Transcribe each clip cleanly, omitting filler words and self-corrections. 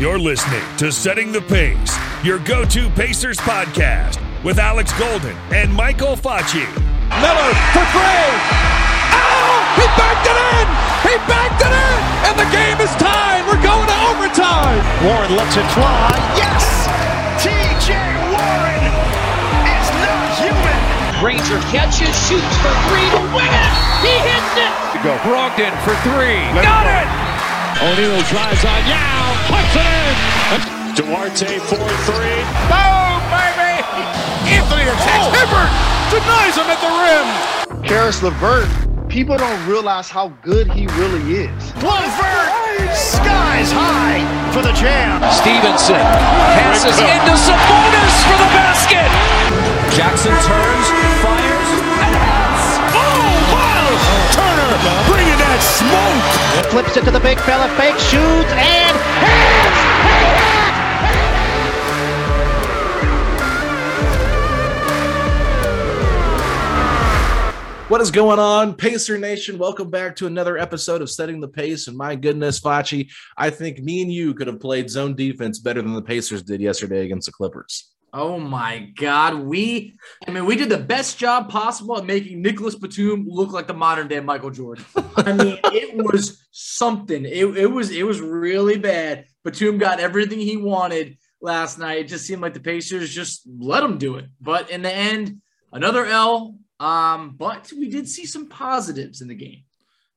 You're listening to Setting the Pace, your go-to Pacers podcast with Alex Golden and Michael Focci. Miller for three. Oh, he backed it in. He backed it in. And the game is tied. We're going to overtime. Warren lets it fly. Yes. T.J. Warren is not human. Ranger catches, shoots for three to win it. He hits it. Brogdon for three. Got it. O'Neal drives on Yao, puts it in! Duarte for three. Boom, baby! Anthony attacks Hibbert! Denies him at the rim! Karis LeVert, people don't realize how good he really is. LeVert, skies high for the jam. Stevenson passes into Sabonis for the basket! Jackson turns, fires, and hits! Oh, Myles Turner bringing that smoke! Flips it to the big fella, fake shoots, and hits! What is going on, Pacer Nation? Welcome back to another episode of Setting the Pace. And my goodness, Focci, I think me and you could have played zone defense better than the Pacers did yesterday against the Clippers. Oh my God, we did the best job possible at making Nicholas Batum look like the modern day Michael Jordan. I mean, it was something. It was really bad. Batum got everything he wanted last night. It just seemed like the Pacers just let him do it. But in the end, another L. But we did see some positives in the game.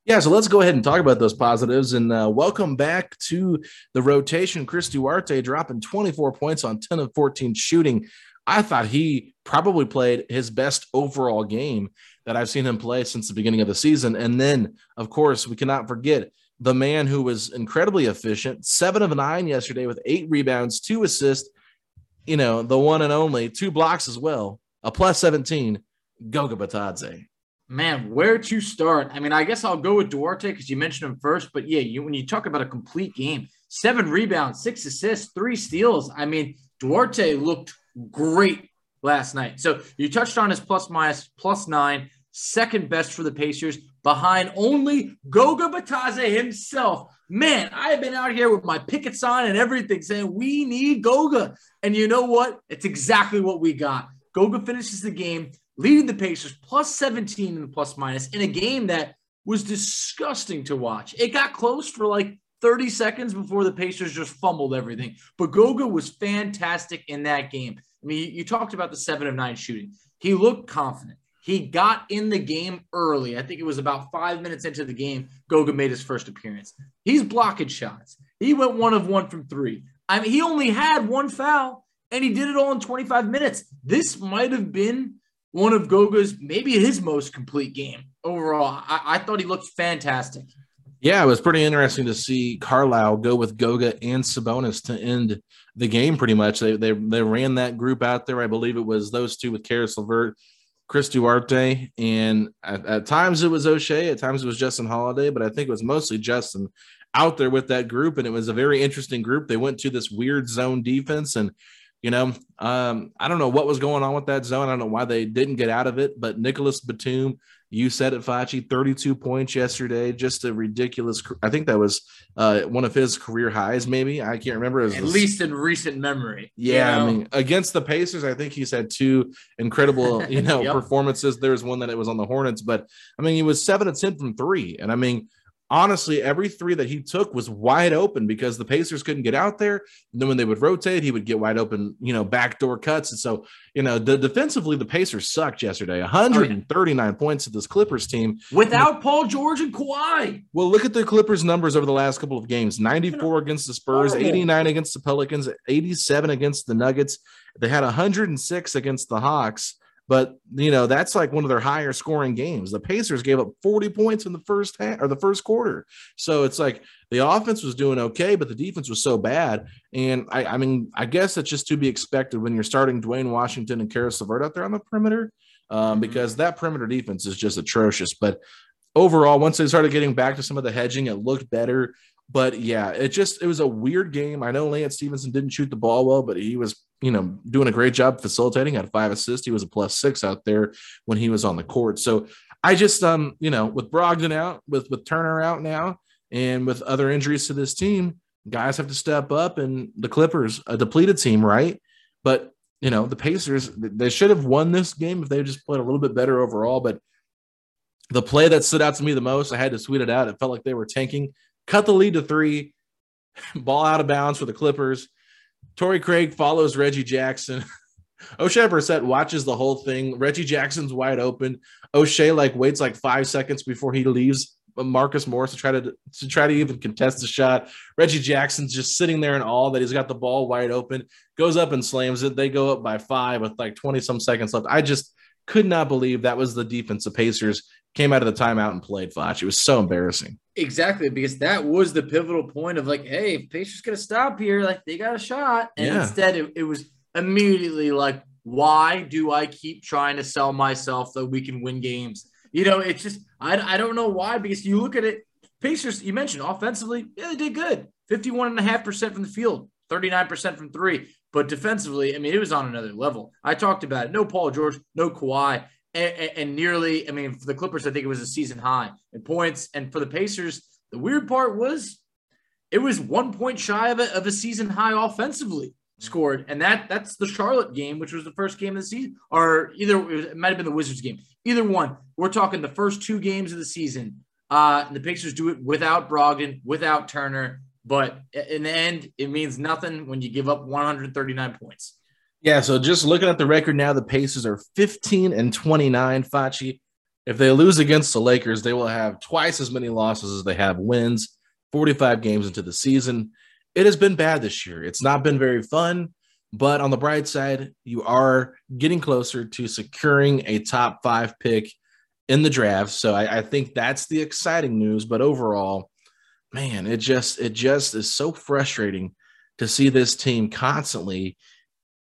Yeah, so let's go ahead and talk about those positives, and welcome back to the rotation. Chris Duarte dropping 24 points on 10 of 14 shooting. I thought he probably played his best overall game that I've seen him play since the beginning of the season. And then, of course, we cannot forget the man who was incredibly efficient, 7 of 9 yesterday with 8 rebounds, 2 assists, you know, the one and only, 2 blocks as well, a plus 17, Goga Bitadze. Man, where to start? I mean, I guess I'll go with Duarte because you mentioned him first. But, yeah, when you talk about a complete game, 7 rebounds, 6 assists, 3 steals. I mean, Duarte looked great last night. So you touched on his plus-minus, +9, second best for the Pacers, behind only Goga Bitadze himself. Man, I have been out here with my pickets on and everything saying we need Goga. And you know what? It's exactly what we got. Goga finishes the game leading the Pacers, plus 17 in the plus-minus, in a game that was disgusting to watch. It got close for like 30 seconds before the Pacers just fumbled everything. But Goga was fantastic in that game. I mean, you talked about the 7 of 9 shooting. He looked confident. He got in the game early. I think it was about 5 minutes into the game, Goga made his first appearance. He's blocking shots. He went 1 of 1 from 3. I mean, he only had 1 foul, and he did it all in 25 minutes. This might have been one of Goga's, maybe his most complete game overall. I thought he looked fantastic. Yeah, it was pretty interesting to see Carlisle go with Goga and Sabonis to end the game pretty much. They ran that group out there. I believe it was those two with Karis LeVert, Chris Duarte, and at times it was O'Shea, at times it was Justin Holiday, but I think it was mostly Justin out there with that group, and it was a very interesting group. They went to this weird zone defense, and you know, I don't know what was going on with that zone. I don't know why they didn't get out of it, but Nicholas Batum, you said it, Focci, 32 points yesterday, just a ridiculous. I think that was one of his career highs, maybe. I can't remember. At least in recent memory. Yeah, you know? I mean, against the Pacers, I think he's had 2 incredible, you know, performances. There was one that it was on the Hornets, but, I mean, he was 7 of 10 from 3, and, I mean, honestly, every 3 that he took was wide open because the Pacers couldn't get out there. And then when they would rotate, he would get wide open, you know, backdoor cuts. And so, you know, defensively, the Pacers sucked yesterday. 139 points to this Clippers team. Without Paul George and Kawhi. Well, look at the Clippers numbers over the last couple of games. 94 against the Spurs, 89 against the Pelicans, 87 against the Nuggets. They had 106 against the Hawks. But, you know, that's like one of their higher scoring games. The Pacers gave up 40 points in the first half or the first quarter. So it's like the offense was doing okay, but the defense was so bad. And I mean, I guess that's just to be expected when you're starting Dwayne Washington and Karis LeVert out there on the perimeter, because that perimeter defense is just atrocious. But overall, once they started getting back to some of the hedging, it looked better. But yeah, it was a weird game. I know Lance Stevenson didn't shoot the ball well, but he was, you know, doing a great job facilitating, had 5 assists. He was a +6 out there when he was on the court. So I just, you know, with Brogdon out, with Turner out now, and with other injuries to this team, guys have to step up, and the Clippers, a depleted team, right? But, you know, the Pacers, they should have won this game if they just played a little bit better overall. But the play that stood out to me the most, I had to tweet it out. It felt like they were tanking. Cut the lead to 3, ball out of bounds for the Clippers. Torrey Craig follows Reggie Jackson. O'Shea Brissett watches the whole thing. Reggie Jackson's wide open. O'Shea waits 5 seconds before he leaves Marcus Morris to try to even contest the shot. Reggie Jackson's just sitting there in awe that he's got the ball wide open. Goes up and slams it. They go up by 5 with 20 some seconds left. I just could not believe that was the defense the Pacers came out of the timeout and played, Foch. It was so embarrassing. Exactly, because that was the pivotal point of hey, if Pacers going to stop here, they got a shot. And instead it was immediately why do I keep trying to sell myself that we can win games? You know, it's just, I don't know why, because you look at it, Pacers, you mentioned offensively, yeah, they did good. 51.5% from the field, 39% from 3. But defensively, I mean, it was on another level. I talked about it. No Paul George, no Kawhi, and nearly, I mean, for the Clippers, I think it was a season high in points. And for the Pacers, the weird part was it was 1 point shy of a season high offensively scored. And that's the Charlotte game, which was the first game of the season. Or it might have been the Wizards game. Either one, we're talking the first 2 games of the season. And the Pacers do it without Brogdon, without Turner. But in the end, it means nothing when you give up 139 points. Yeah, so just looking at the record now, the Pacers are 15-29, Focci. If they lose against the Lakers, they will have twice as many losses as they have wins, 45 games into the season. It has been bad this year. It's not been very fun, but on the bright side, you are getting closer to securing a top 5 pick in the draft. So I think that's the exciting news, but overall, man, it just is so frustrating to see this team constantly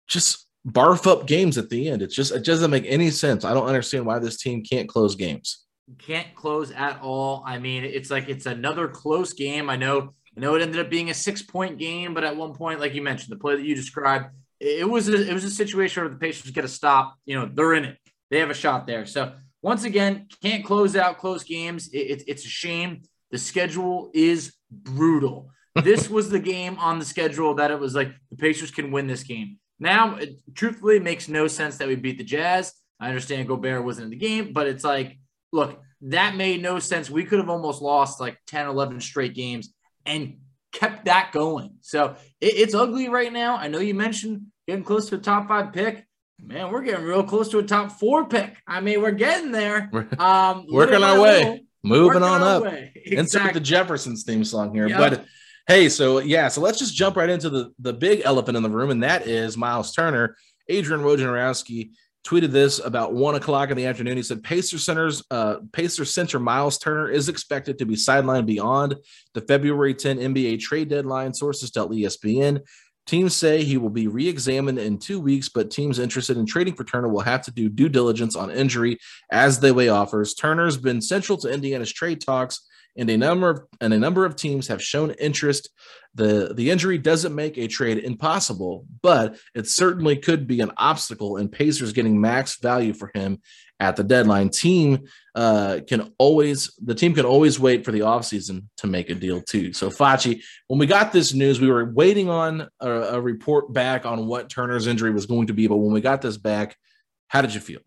just barf up games at the end. It doesn't make any sense. I don't understand why this team can't close games. Can't close at all. I mean, it's it's another close game. I know it ended up being a 6-point game, but at one point, like you mentioned, the play that you described, it was a situation where the Pacers get a stop. You know, they're in it. They have a shot there. So once again, can't close out close games. It's a shame. The schedule is brutal. This was the game on the schedule that it was the Pacers can win this game. Now, truthfully, it makes no sense that we beat the Jazz. I understand Gobert wasn't in the game, but it's look, that made no sense. We could have almost lost 10, 11 straight games and kept that going. So it's ugly right now. I know you mentioned getting close to a top 5 pick. Man, we're getting real close to a top 4 pick. I mean, we're getting there. Working our way. Moving on up. Exactly. Insert the Jeffersons theme song here. Yep. But, hey, so let's just jump right into the big elephant in the room, and that is Myles Turner. Adrian Wojnarowski tweeted this about 1 o'clock in the afternoon. He said, Pacers center Myles Turner is expected to be sidelined beyond the February 10 NBA trade deadline, sources tell ESPN. Teams say he will be re-examined in 2 weeks, but teams interested in trading for Turner will have to do due diligence on injury as they weigh offers. Turner's been central to Indiana's trade talks, and a number of teams have shown interest. The injury doesn't make a trade impossible, but it certainly could be an obstacle in Pacers getting max value for him at the deadline. The team can always wait for the offseason to make a deal too. So Focci, when we got this news, we were waiting on a report back on what Turner's injury was going to be. But when we got this back, how did you feel?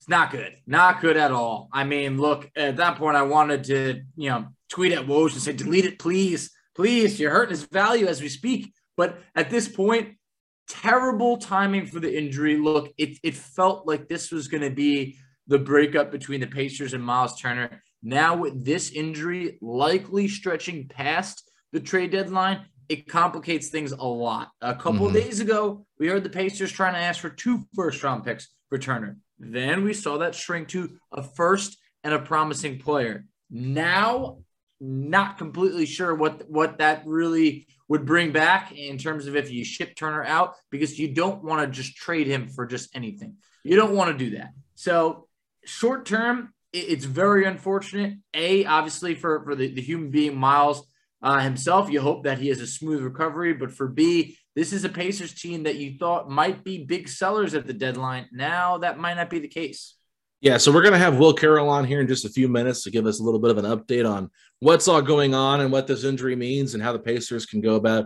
It's not good. Not good at all. I mean, look, at that point, I wanted to, tweet at Woj and say, delete it, please. Please, you're hurting his value as we speak. But at this point, terrible timing for the injury. Look, it felt like this was going to be the breakup between the Pacers and Myles Turner. Now with this injury likely stretching past the trade deadline, it complicates things a lot. A couple of days ago, we heard the Pacers trying to ask for 2 first-round picks returner. Then we saw that shrink to a first and a promising player. Now, not completely sure what that really would bring back in terms of if you ship Turner out, because you don't want to just trade him for just anything. You don't want to do that. So short term, it's very unfortunate. Obviously for the human being Myles himself, you hope that he has a smooth recovery. But for B, this is a Pacers team that you thought might be big sellers at the deadline. Now that might not be the case. Yeah, so we're going to have Will Carroll on here in just a few minutes to give us a little bit of an update on what's all going on and what this injury means and how the Pacers can go about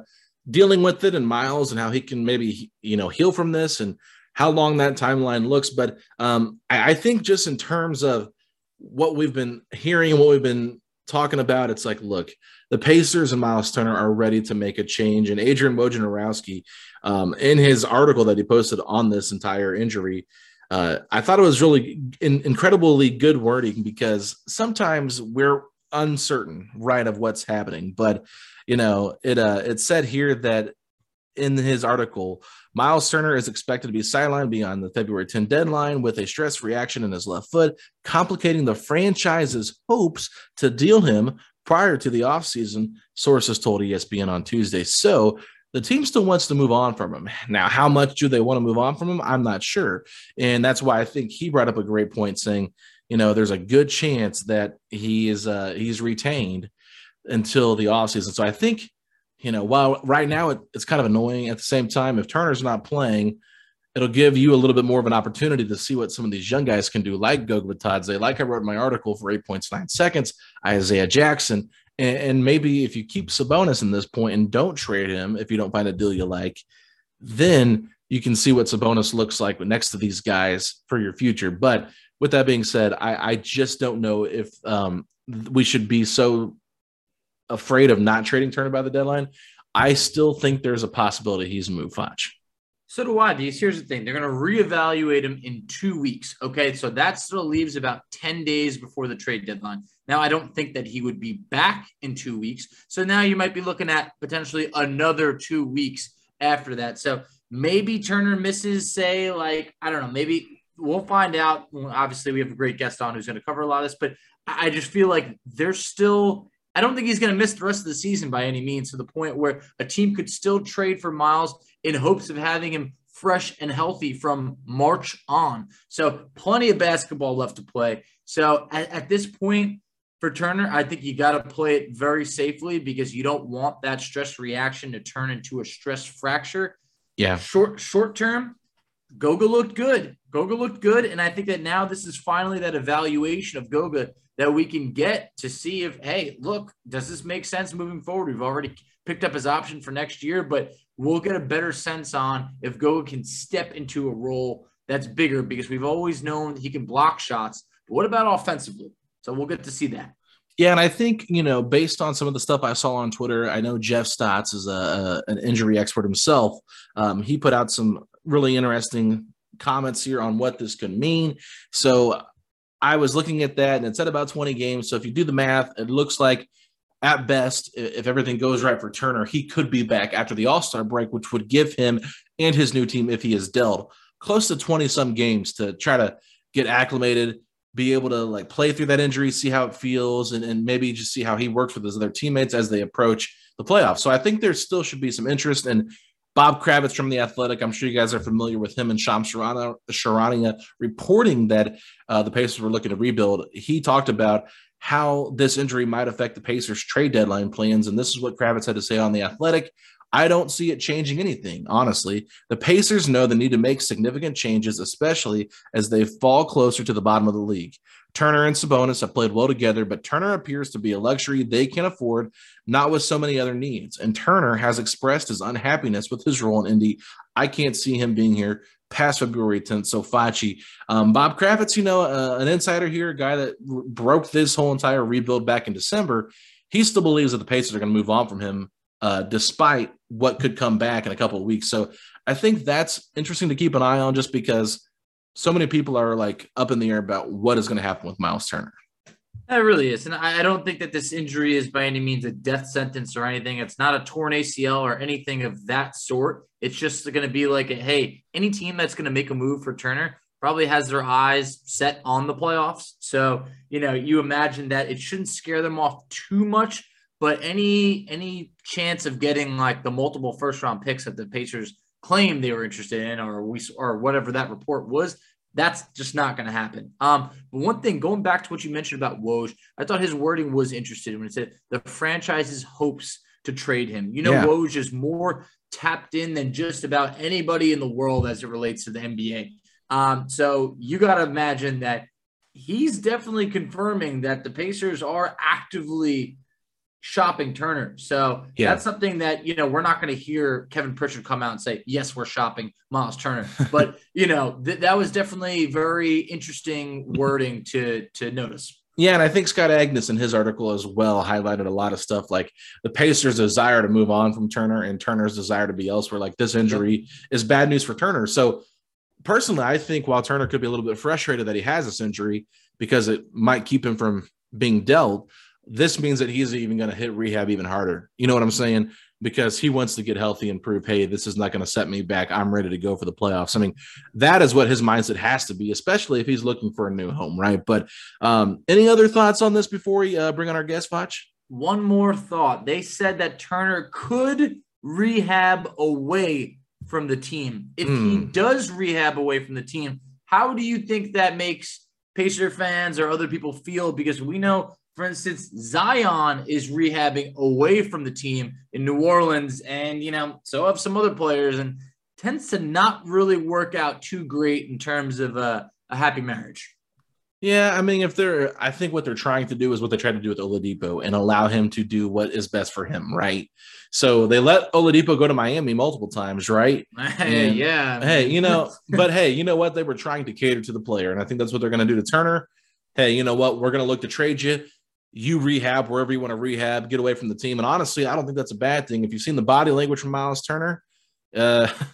dealing with it, and Myles and how he can maybe, you know, heal from this and how long that timeline looks. But I think just in terms of what we've been hearing and what we've been talking about, it's like, look, the Pacers and Myles Turner are ready to make a change. And Adrian Wojnarowski, in his article that he posted on this entire injury, I thought it was really incredibly good wording, because sometimes we're uncertain, right, of what's happening. But, you know, it said here that in his article, Myles Turner is expected to be sidelined beyond the February 10 deadline with a stress reaction in his left foot, complicating the franchise's hopes to deal him prior to the offseason, sources told ESPN on Tuesday. So the team still wants to move on from him. Now, how much do they want to move on from him? I'm not sure. And that's why I think he brought up a great point, saying, you know, there's a good chance that he is he's retained until the offseason. So I think, you know, while right now it's kind of annoying, at the same time, if Turner's not playing, it'll give you a little bit more of an opportunity to see what some of these young guys can do, like Goga Bitadze, like I wrote in my article for 8.9 seconds, Isaiah Jackson. And maybe if you keep Sabonis in this point and don't trade him, if you don't find a deal you like, then you can see what Sabonis looks like next to these guys for your future. But with that being said, I just don't know if we should be so afraid of not trading Turner by the deadline. I still think there's a possibility he's moved, Foch. So do I. Here's the thing. They're going to reevaluate him in 2 weeks. Okay, so that still leaves about 10 days before the trade deadline. Now, I don't think that he would be back in 2 weeks. So now you might be looking at potentially another 2 weeks after that. So maybe Turner misses, say, like, I don't know, maybe we'll find out. Obviously, we have a great guest on who's going to cover a lot of this, but I just feel like they're still – I don't think he's going to miss the rest of the season by any means, to the point where a team could still trade for Myles in hopes of having him fresh and healthy from March on. So plenty of basketball left to play. So at this point for Turner, I think you got to play it very safely, because you don't want that stress reaction to turn into a stress fracture. Yeah. Short term, Goga looked good. And I think that now this is finally that evaluation of Goga that we can get to see if, hey, look, does this make sense moving forward? We've already picked up his option for next year, but we'll get a better sense on if Goga can step into a role that's bigger, because we've always known he can block shots. But what about offensively? So we'll get to see that. Yeah, and I think, you know, based on some of the stuff I saw on Twitter, I know Jeff Stotts is an injury expert himself. He put out some really interesting comments here on what this could mean. So I was looking at that, and it said about 20 games. So if you do the math, it looks like at best, if everything goes right for Turner, he could be back after the All-Star break, which would give him and his new team, if he is dealt, close to 20-some games to try to get acclimated, be able to like play through that injury, see how it feels, and maybe just see how he works with his other teammates as they approach the playoffs. So I think there still should be some interest. And Bob Kravitz from The Athletic, I'm sure you guys are familiar with him, and Shams Charania reporting that the Pacers were looking to rebuild. He talked about how this injury might affect the Pacers' trade deadline plans, and this is what Kravitz had to say on The Athletic. I don't see it changing anything, honestly. The Pacers know they need to make significant changes, especially as they fall closer to the bottom of the league. Turner and Sabonis have played well together, but Turner appears to be a luxury they can afford, not with so many other needs. And Turner has expressed his unhappiness with his role in Indy. I can't see him being here past February 10th. So Focci, Bob Kravitz, you know, an insider here, a guy that broke this whole entire rebuild back in December, he still believes that the Pacers are going to move on from him, despite what could come back in a couple of weeks. So I think that's interesting to keep an eye on, just because so many people are like up in the air about what is going to happen with Myles Turner. That really is. And I don't think that this injury is by any means a death sentence or anything. It's not a torn ACL or anything of that sort. It's just going to be like, hey, any team that's going to make a move for Turner probably has their eyes set on the playoffs. So, you know, you imagine that it shouldn't scare them off too much, but any chance of getting like the multiple first round picks that the Pacers claim they were interested in, or whatever that report was, that's just not going to happen. But one thing, going back to what you mentioned about Woj, I thought his wording was interesting when it said the franchise's hopes to trade him. You know, yeah. Woj is more tapped in than just about anybody in the world as it relates to the NBA. So you got to imagine that he's definitely confirming that the Pacers are actively shopping Turner. So yeah. That's something that, you know, we're not going to hear Kevin Pritchard come out and say, yes, we're shopping Myles Turner. But, you know, that was definitely very interesting wording to notice. Yeah, and I think Scott Agnes in his article as well highlighted a lot of stuff like the Pacers' desire to move on from Turner and Turner's desire to be elsewhere. Like this injury is bad news for Turner. So personally, I think while Turner could be a little bit frustrated that he has this injury because it might keep him from being dealt, this means that he's even going to hit rehab even harder. You know what I'm saying? Because he wants to get healthy and prove, hey, this is not going to set me back. I'm ready to go for the playoffs. I mean, that is what his mindset has to be, especially if he's looking for a new home, right? But any other thoughts on this before we bring on our guest, Foch? One more thought. They said that Turner could rehab away from the team. If he does rehab away from the team, how do you think that makes Pacer fans or other people feel? Because we know, for instance, Zion is rehabbing away from the team in New Orleans, and, you know, so have some other players, and tends to not really work out too great in terms of a happy marriage. Yeah, I mean, I think what they're trying to do is what they tried to do with Oladipo and allow him to do what is best for him, right? So they let Oladipo go to Miami multiple times, right? Hey, you know, but hey, you know what? They were trying to cater to the player, and I think that's what they're going to do to Turner. Hey, you know what? We're going to look to trade you. You rehab wherever you want to rehab, get away from the team. And honestly, I don't think that's a bad thing. If you've seen the body language from Myles Turner,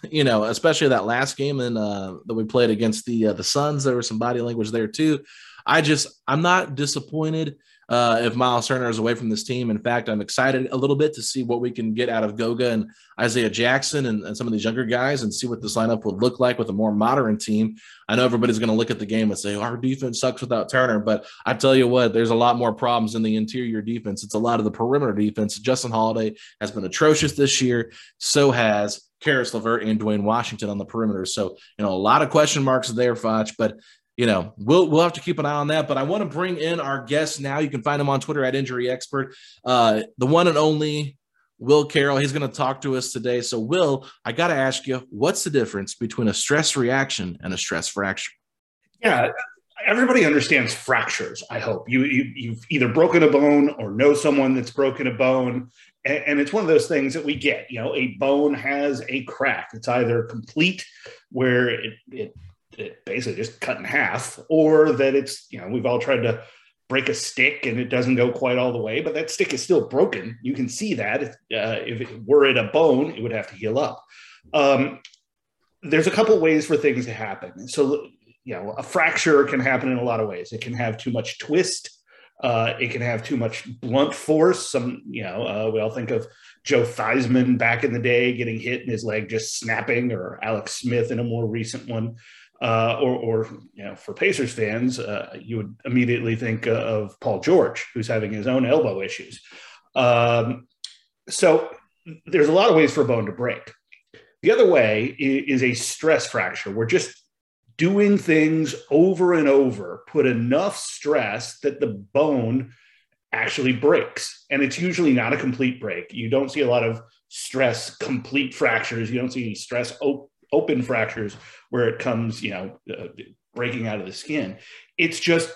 you know, especially that last game and that we played against the Suns, there was some body language there too. I'm not disappointed if Myles Turner is away from this team. In fact, I'm excited a little bit to see what we can get out of Goga and Isaiah Jackson and some of these younger guys and see what this lineup would look like with a more modern team. I know everybody's going to look at the game and say, our defense sucks without Turner, but I tell you what, there's a lot more problems in the interior defense. It's a lot of the perimeter defense. Justin Holiday has been atrocious this year. So has Karis LeVert and Dwayne Washington on the perimeter. So, you know, a lot of question marks there, Foch, but you know, we'll have to keep an eye on that, but I want to bring in our guest now. You can find him on Twitter at Injury Expert, the one and only Will Carroll. He's going to talk to us today. So, Will, I got to ask you, what's the difference between a stress reaction and a stress fracture? Yeah, everybody understands fractures, I hope. You've either broken a bone or know someone that's broken a bone, and it's one of those things that we get. You know, a bone has a crack. It's either complete, where it basically just cut in half, or that it's, you know, we've all tried to break a stick and it doesn't go quite all the way, but that stick is still broken. You can see that if it were it a bone, it would have to heal up. There's a couple ways for things to happen. So, you know, a fracture can happen in a lot of ways. It can have too much twist. It can have too much blunt force. We all think of Joe Theismann back in the day getting hit and his leg just snapping, or Alex Smith in a more recent one. Or for Pacers fans, you would immediately think of Paul George, who's having his own elbow issues. So there's a lot of ways for a bone to break. The other way is a stress fracture. We're just doing things over and over, put enough stress that the bone actually breaks. And it's usually not a complete break. You don't see a lot of stress complete fractures. You don't see any stress open fractures where it comes, you know, breaking out of the skin. It's just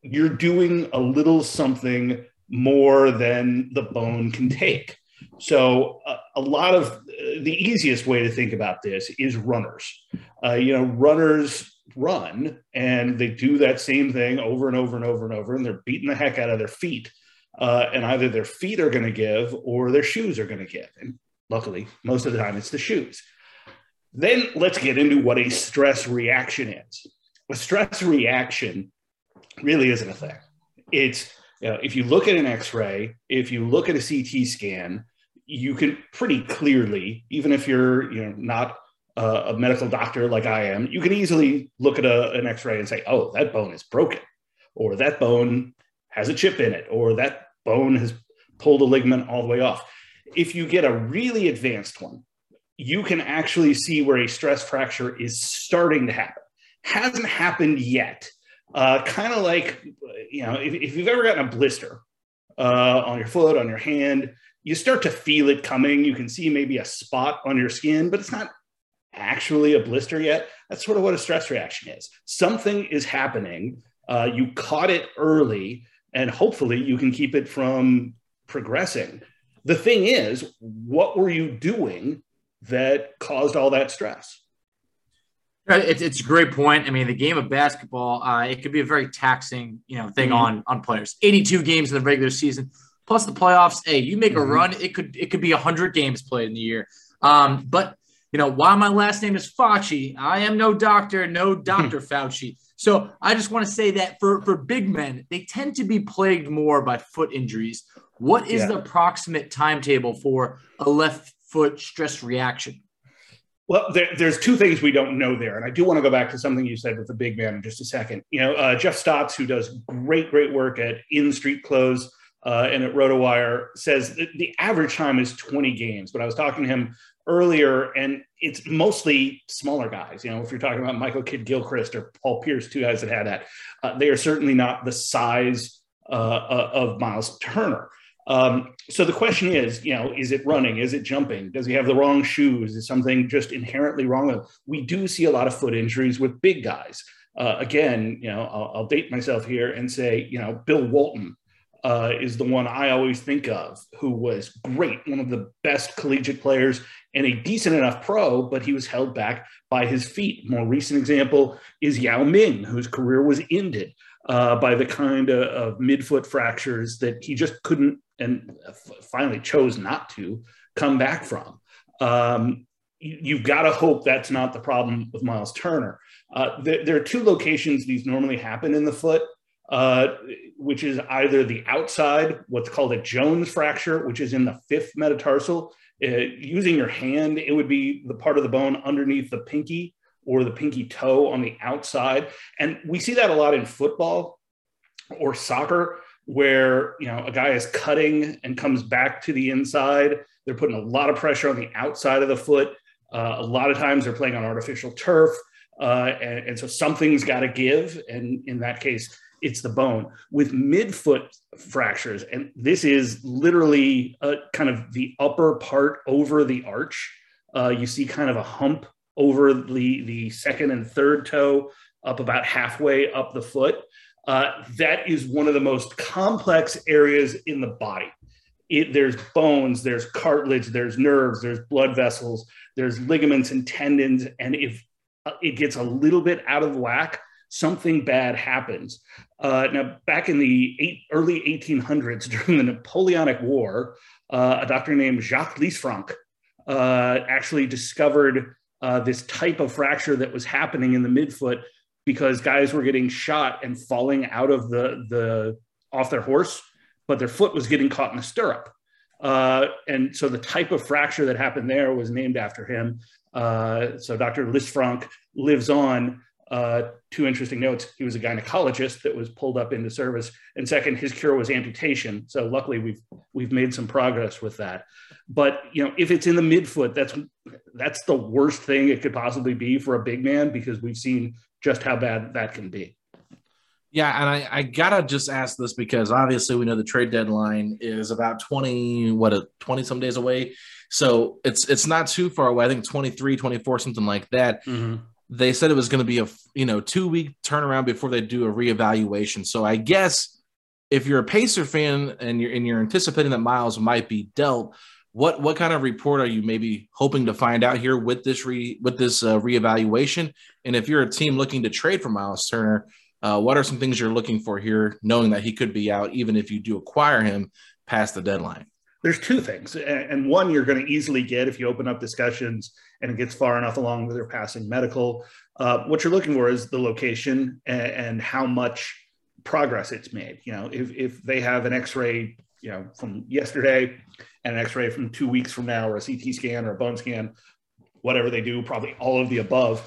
you're doing a little something more than the bone can take. So a lot of the easiest way to think about this is runners. Runners run and they do that same thing over and over and over and over, and they're beating the heck out of their feet. And either their feet are going to give or their shoes are going to give. And luckily, most of the time it's the shoes. Then let's get into what a stress reaction is. A stress reaction really isn't a thing. It's, you know, if you look at an X-ray, if you look at a CT scan, you can pretty clearly, even if you're, you know, not a medical doctor like I am, you can easily look at an x-ray and say, oh, that bone is broken, or that bone has a chip in it, or that bone has pulled a ligament all the way off. If you get a really advanced one, you can actually see where a stress fracture is starting to happen. Hasn't happened yet. Kind of like, you know, if you've ever gotten a blister on your foot, on your hand, you start to feel it coming. You can see maybe a spot on your skin, but it's not actually a blister yet. That's sort of what a stress reaction is. Something is happening. You caught it early, and hopefully you can keep it from progressing. The thing is, what were you doing that caused all that stress? It's a great point. I mean, the game of basketball, it could be a very taxing, you know, thing on players. 82 games in the regular season, plus the playoffs. Hey, you make a run, it could be 100 games played in the year. But you know, while my last name is Focci, I am no doctor, no Dr. Fauci. So I just want to say that for big men, they tend to be plagued more by foot injuries. What is the approximate timetable for a left foot stress reaction? Well, there's two things we don't know there. And I do want to go back to something you said with the big man in just a second. You know, Jeff Stotts, who does great work at In Street Clothes and at RotoWire, says that the average time is 20 games. But I was talking to him earlier, and it's mostly smaller guys. You know, if you're talking about Michael Kidd-Gilchrist or Paul Pierce, two guys that had that, they are certainly not the size of Myles Turner. So the question is, you know, is it running? Is it jumping? Does he have the wrong shoes? Is something just inherently wrong with him? We do see a lot of foot injuries with big guys. Again, you know, I'll date myself here and say, you know, Bill Walton is the one I always think of, who was great, one of the best collegiate players and a decent enough pro, but he was held back by his feet. More recent example is Yao Ming, whose career was ended by the kind of midfoot fractures that he just couldn't and finally chose not to come back from. You've got to hope that's not the problem with Myles Turner. There are two locations these normally happen in the foot, which is either the outside, what's called a Jones fracture, which is in the fifth metatarsal. Using your hand, it would be the part of the bone underneath the pinky or the pinky toe on the outside. And we see that a lot in football or soccer, where, you know, a guy is cutting and comes back to the inside. They're putting a lot of pressure on the outside of the foot. A lot of times they're playing on artificial turf. And so something's got to give. And in that case, it's the bone. With midfoot fractures, and this is literally kind of the upper part over the arch. You see kind of a hump over the second and third toe, up about halfway up the foot. That is one of the most complex areas in the body. There's bones, there's cartilage, there's nerves, there's blood vessels, there's ligaments and tendons. And if it gets a little bit out of whack, something bad happens. Now, back in the early 1800s, during the Napoleonic War, a doctor named Jacques Lisfranc actually discovered this type of fracture that was happening in the midfoot, because guys were getting shot and falling out of the off their horse, but their foot was getting caught in a stirrup. And so the type of fracture that happened there was named after him. So Dr. Lisfranc lives on. Two interesting notes. He was a gynecologist that was pulled up into service. And second, his cure was amputation. So luckily we've made some progress with that. But, you know, if it's in the midfoot, that's the worst thing it could possibly be for a big man, because we've seen just how bad that can be. Yeah, and I gotta just ask this, because obviously we know the trade deadline is about 20 some days away. So it's not too far away. I think 23, 24, something like that. Mm-hmm. They said it was going to be a 2-week turnaround before they do a reevaluation. So I guess if you're a Pacer fan and you're anticipating that Myles might be dealt, what kind of report are you maybe hoping to find out here with this reevaluation? And if you're a team looking to trade for Myles Turner, what are some things you're looking for here, knowing that he could be out even if you do acquire him past the deadline? There's two things, and one you're going to easily get if you open up discussions and it gets far enough along that they're passing medical. What you're looking for is the location and how much progress it's made. You know, if they have an X-ray, you know, from yesterday and an X-ray from 2 weeks from now, or a CT scan or a bone scan, whatever they do, probably all of the above,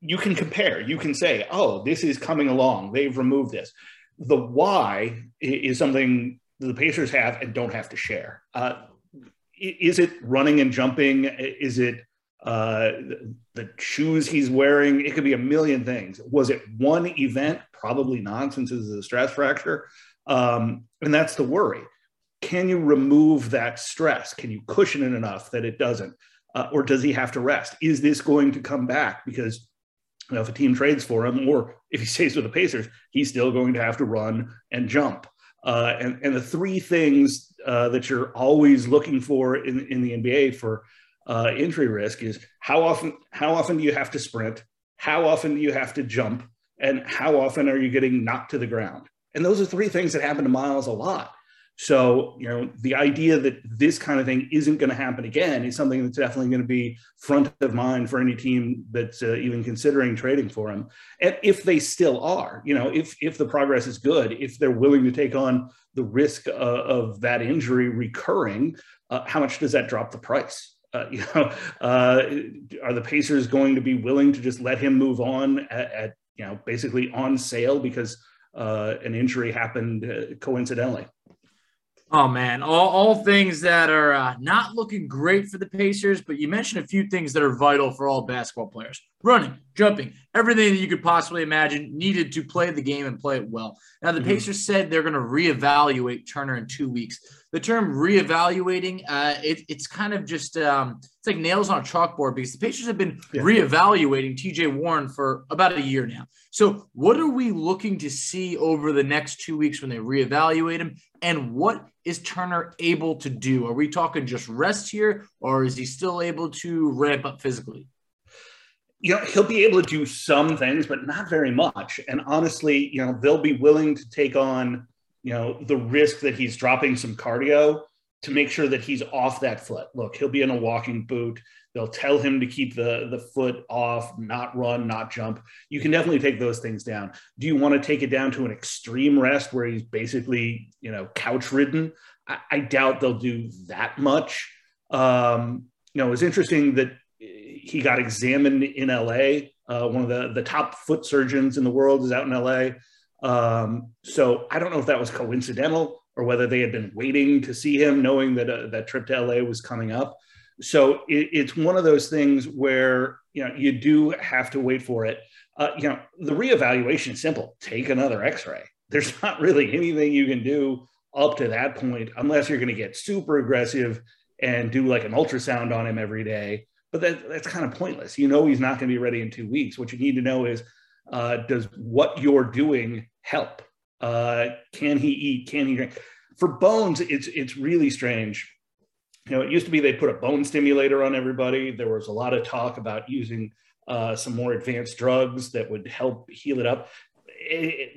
you can compare. You can say, oh, this is coming along. They've removed this. The why is something the Pacers have and don't have to share. Is it running and jumping? Is it the shoes he's wearing? It could be a million things. Was it one event? Probably not, since this is a stress fracture. And that's the worry. Can you remove that stress? Can you cushion it enough that it doesn't? Or does he have to rest? Is this going to come back? Because you know, if a team trades for him, or if he stays with the Pacers, he's still going to have to run and jump. And the three things that you're always looking for in the NBA for injury risk is how often do you have to sprint? How often do you have to jump? And how often are you getting knocked to the ground? And those are three things that happen to Myles a lot. So, you know, the idea that this kind of thing isn't going to happen again is something that's definitely going to be front of mind for any team that's even considering trading for him. And if they still are, you know, if the progress is good, if they're willing to take on the risk of that injury recurring, how much does that drop the price? Are the Pacers going to be willing to just let him move on at you know, basically on sale because an injury happened coincidentally? Oh, man, all things that are not looking great for the Pacers, but you mentioned a few things that are vital for all basketball players. Running, jumping, everything that you could possibly imagine needed to play the game and play it well. Now, the Pacers said they're going to reevaluate Turner in 2 weeks. The term reevaluating, it's kind of just it's like nails on a chalkboard, because the Pacers have been reevaluating T.J. Warren for about a year now. So what are we looking to see over the next 2 weeks when they reevaluate him? And what is Turner able to do? Are we talking just rest here, or is he still able to ramp up physically? You know, he'll be able to do some things, but not very much. And honestly, you know, they'll be willing to take on, you know, the risk that he's dropping some cardio to make sure that he's off that foot. Look, he'll be in a walking boot. They'll tell him to keep the foot off, not run, not jump. You can definitely take those things down. Do you want to take it down to an extreme rest where he's basically, you know, couch ridden? I doubt they'll do that much. You know, it's interesting that he got examined in LA. One of the top foot surgeons in the world is out in LA. So I don't know if that was coincidental or whether they had been waiting to see him, knowing that that trip to LA was coming up. So it's one of those things where, you know, you do have to wait for it. You know, the reevaluation is simple. Take another x-ray. There's not really anything you can do up to that point, unless you're going to get super aggressive and do like an ultrasound on him every day. But that's kind of pointless. You know, he's not going to be ready in 2 weeks. What you need to know is, does what you're doing help? Can he eat? Can he drink? For bones, it's really strange. You know, it used to be they put a bone stimulator on everybody. There was a lot of talk about using some more advanced drugs that would help heal it up.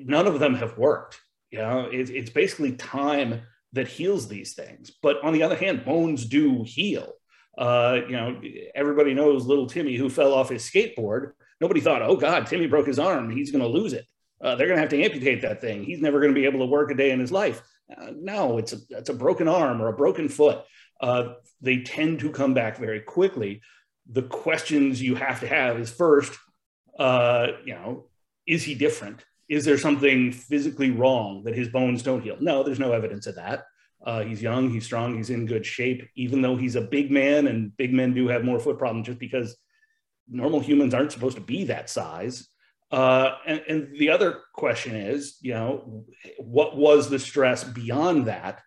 None of them have worked. You know, it's basically time that heals these things. But on the other hand, bones do heal. You know, everybody knows little Timmy who fell off his skateboard. Nobody thought, oh God, Timmy broke his arm. He's going to lose it. They're going to have to amputate that thing. He's never going to be able to work a day in his life. No, it's a broken arm or a broken foot. They tend to come back very quickly. The questions you have to have is first, you know, is he different? Is there something physically wrong that his bones don't heal? No, there's no evidence of that. He's young, he's strong, he's in good shape, even though he's a big man, and big men do have more foot problems just because normal humans aren't supposed to be that size. And the other question is, you know, what was the stress beyond that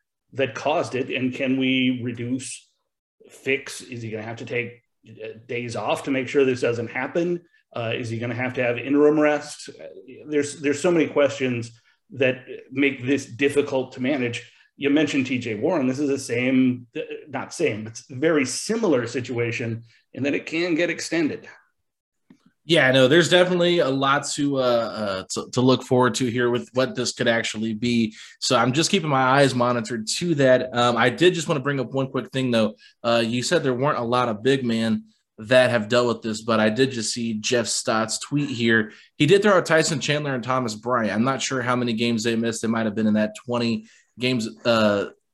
caused it? And can we reduce, fix? Is he going to have to take days off to make sure this doesn't happen? Is he going to have interim rest? There's so many questions that make this difficult to manage. You mentioned T.J. Warren. This is the same, not same, but very similar situation in that it can get extended. Yeah, no, there's definitely a lot to look forward to here with what this could actually be. So I'm just keeping my eyes monitored to that. I did just want to bring up one quick thing, though. You said there weren't a lot of big men that have dealt with this, but I did just see Jeff Stott's tweet here. He did throw out Tyson Chandler and Thomas Bryant. I'm not sure how many games they missed. They might have been in that 20 games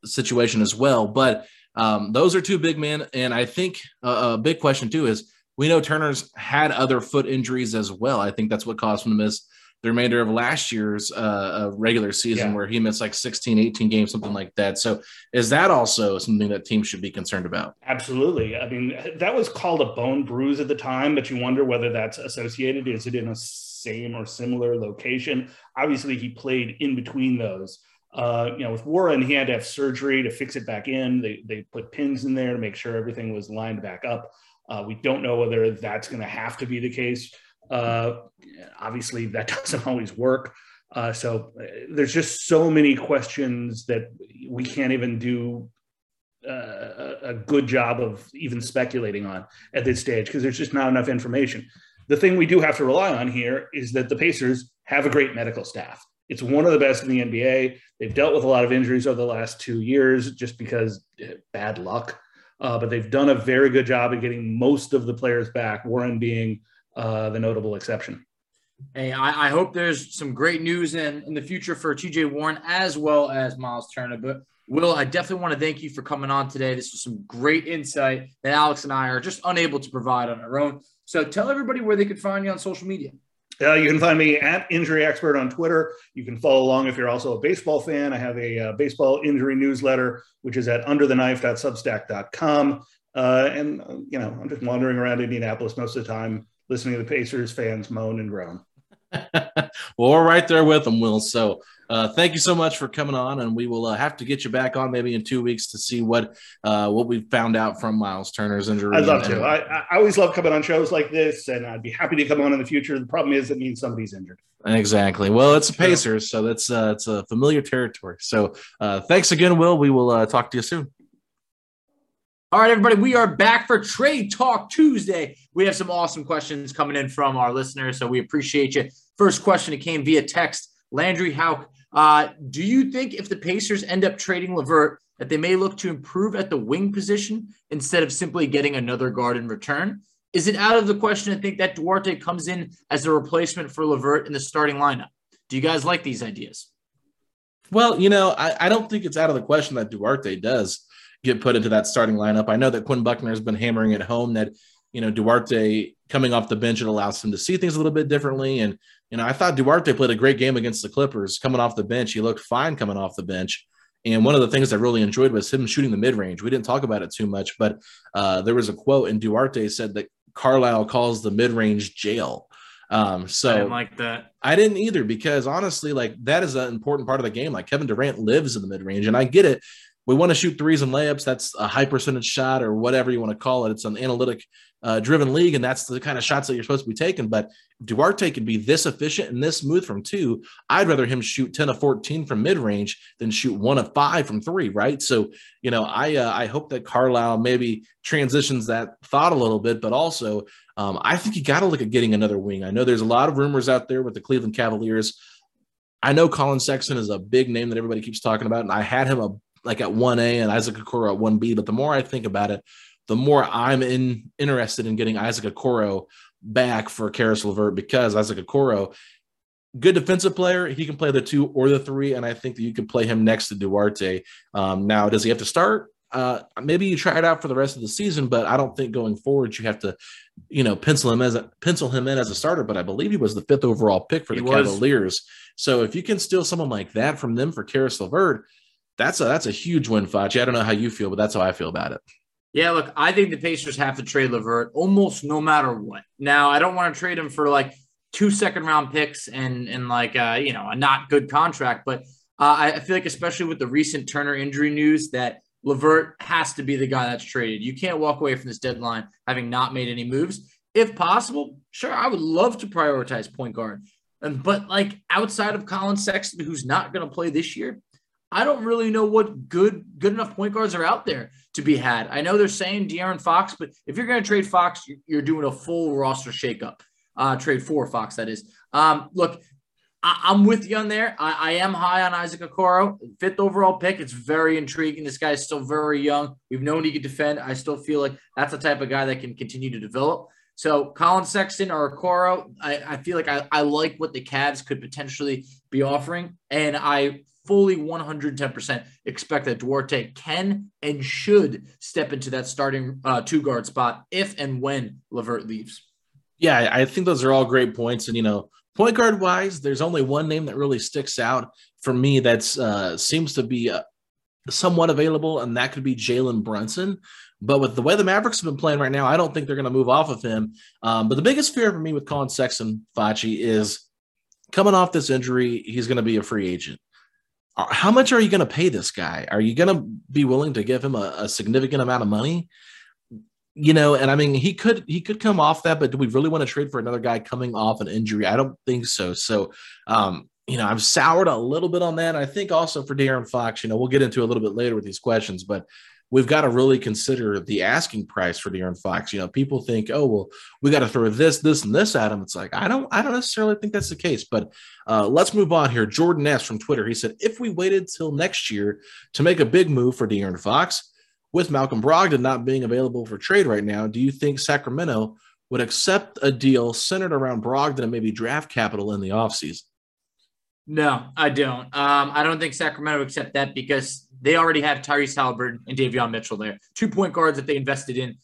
situation as well. But those are two big men. And I think a big question, too, is We know Turner's had other foot injuries as well. I think that's what caused him to miss the remainder of last year's regular season, where he missed like 16, 18 games, something like that. So is that also something that teams should be concerned about? Absolutely. I mean, that was called a bone bruise at the time, but you wonder whether that's associated. Is it in a same or similar location? Obviously, he played in between those. You know, with Warren, he had to have surgery to fix it back in. They put pins in there to make sure everything was lined back up. We don't know whether that's going to have to be the case. Obviously, that doesn't always work. So there's just so many questions that we can't even do a good job of even speculating on at this stage, because there's just not enough information. The thing we do have to rely on here is that the Pacers have a great medical staff. It's one of the best in the NBA. They've dealt with a lot of injuries over the last 2 years just because bad luck. But they've done a very good job at getting most of the players back, Warren being the notable exception. Hey, I hope there's some great news in the future for T.J. Warren as well as Myles Turner. But, Will, I definitely want to thank you for coming on today. This was some great insight that Alex and I are just unable to provide on our own. So tell everybody where they could find you on social media. You can find me at Injury Expert on Twitter. You can follow along if you're also a baseball fan. I have a baseball injury newsletter, which is at undertheknife.substack.com. And, you know, I'm just wandering around Indianapolis most of the time, listening to the Pacers fans moan and groan. Well, we're right there with them, Will. So thank you so much for coming on, and we will have to get you back on maybe in 2 weeks to see what we found out from Myles Turner's injury. I'd love to. I always love coming on shows like this, and I'd be happy to come on in the future. The problem is it means somebody's injured. Exactly. Well, it's the Pacers, so that's it's a familiar territory. So thanks again, Will. We will talk to you soon. All right, everybody, we are back for Trade Talk Tuesday. We have some awesome questions coming in from our listeners, so we appreciate you. First question, it came via text. Landry Hauk, do you think if the Pacers end up trading LeVert that they may look to improve at the wing position instead of simply getting another guard in return? Is it out of the question to think that Duarte comes in as a replacement for LeVert in the starting lineup? Do you guys like these ideas? Well, you know, I don't think it's out of the question that Duarte does get put into that starting lineup. I know that Quinn Buckner has been hammering at home that, you know, Duarte coming off the bench, it allows him to see things a little bit differently. And, you know, I thought Duarte played a great game against the Clippers coming off the bench. He looked fine coming off the bench. And one of the things I really enjoyed was him shooting the mid-range. We didn't talk about it too much, but there was a quote, and Duarte said that Carlisle calls the mid-range jail. So I didn't like that. I didn't either, because honestly, like, that is an important part of the game. Like, Kevin Durant lives in the mid-range, and I get it. We want to shoot threes and layups. That's a high percentage shot or whatever you want to call it. It's an analytic driven league, and that's the kind of shots that you're supposed to be taking. But Duarte can be this efficient and this smooth from two. I'd rather him shoot 10 of 14 from mid-range than shoot 1 of 5 from three, right? So, you know, I hope that Carlisle maybe transitions that thought a little bit, but also I think you got to look at getting another wing. I know there's a lot of rumors out there with the Cleveland Cavaliers. I know Colin Sexton is a big name that everybody keeps talking about, and I had him like at 1A and Isaac Okoro at 1B. But the more I think about it, the more I'm interested in getting Isaac Okoro back for Karis LeVert, because Isaac Okoro, good defensive player. He can play the 2 or the 3, and I think that you could play him next to Duarte. Now, does he have to start? Maybe you try it out for the rest of the season, but I don't think going forward you have to, you know, pencil him in as a starter. But I believe he was the 5th overall pick for the Cavaliers. So if you can steal someone like that from them for Karis LeVert, that's a huge win, Focci. I don't know how you feel, but that's how I feel about it. Yeah, look, I think the Pacers have to trade LeVert almost no matter what. Now, I don't want to trade him for like 2 second-round picks and like, you know, a not good contract. But I feel like, especially with the recent Turner injury news, that LeVert has to be the guy that's traded. You can't walk away from this deadline having not made any moves. If possible, sure, I would love to prioritize point guard. But like, outside of Colin Sexton, who's not going to play this year, I don't really know what good enough point guards are out there to be had. I know they're saying De'Aaron Fox, but if you're going to trade Fox, you're doing a full roster shakeup. Trade for Fox, that is. Look, I'm with you on there. I am high on Isaac Okoro, 5th overall pick. It's very intriguing. This guy is still very young. We've known he could defend. I still feel like that's the type of guy that can continue to develop. So Colin Sexton or Okoro, I feel like I like what the Cavs could potentially be offering, and I fully 110% expect that Duarte can and should step into that starting two-guard spot if and when LeVert leaves. Yeah, I think those are all great points. And, you know, point guard-wise, there's only one name that really sticks out for me that seems to be somewhat available, and that could be Jalen Brunson. But with the way the Mavericks have been playing right now, I don't think they're going to move off of him. But the biggest fear for me with Colin Sexton, Focci, is coming off this injury, he's going to be a free agent. How much are you going to pay this guy? Are you going to be willing to give him a significant amount of money? You know, and I mean, he could come off that, but do we really want to trade for another guy coming off an injury? I don't think so. So, you know, I've soured a little bit on that. I think also for De'Aaron Fox, you know, we'll get into a little bit later with these questions, but we've got to really consider the asking price for De'Aaron Fox. You know, people think, oh, well, we got to throw this, and this at him. It's like, I don't necessarily think that's the case, but let's move on here. Jordan S. from Twitter, he said, if we waited till next year to make a big move for De'Aaron Fox, with Malcolm Brogdon not being available for trade right now, do you think Sacramento would accept a deal centered around Brogdon and maybe draft capital in the offseason? No, I don't. I don't think Sacramento would accept that because they already have Tyrese Halliburton and Davion Mitchell there. 2 point guards that they invested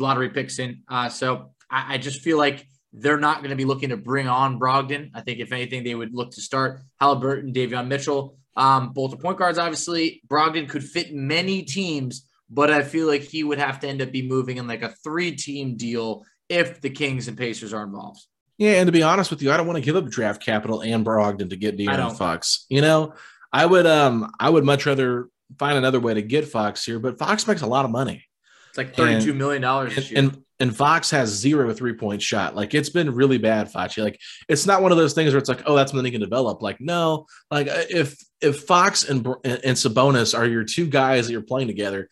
lottery picks in. So I just feel like they're not going to be looking to bring on Brogdon. I think if anything, they would look to start Halliburton, Davion Mitchell. Both the point guards, obviously. Brogdon could fit many teams, but I feel like he would have to end up be moving in like a 3-team deal if the Kings and Pacers are involved. Yeah, and to be honest with you, I don't want to give up draft capital and Brogdon to get De'Aaron Fox. You know, I would much rather find another way to get Fox here, but Fox makes a lot of money. It's like $32 million this year. And Fox has 0 3-point shot. Like, it's been really bad, Focci. Like, it's not one of those things where it's like, oh, that's something he can develop. Like, no. Like, if Fox and Sabonis are your two guys that you're playing together,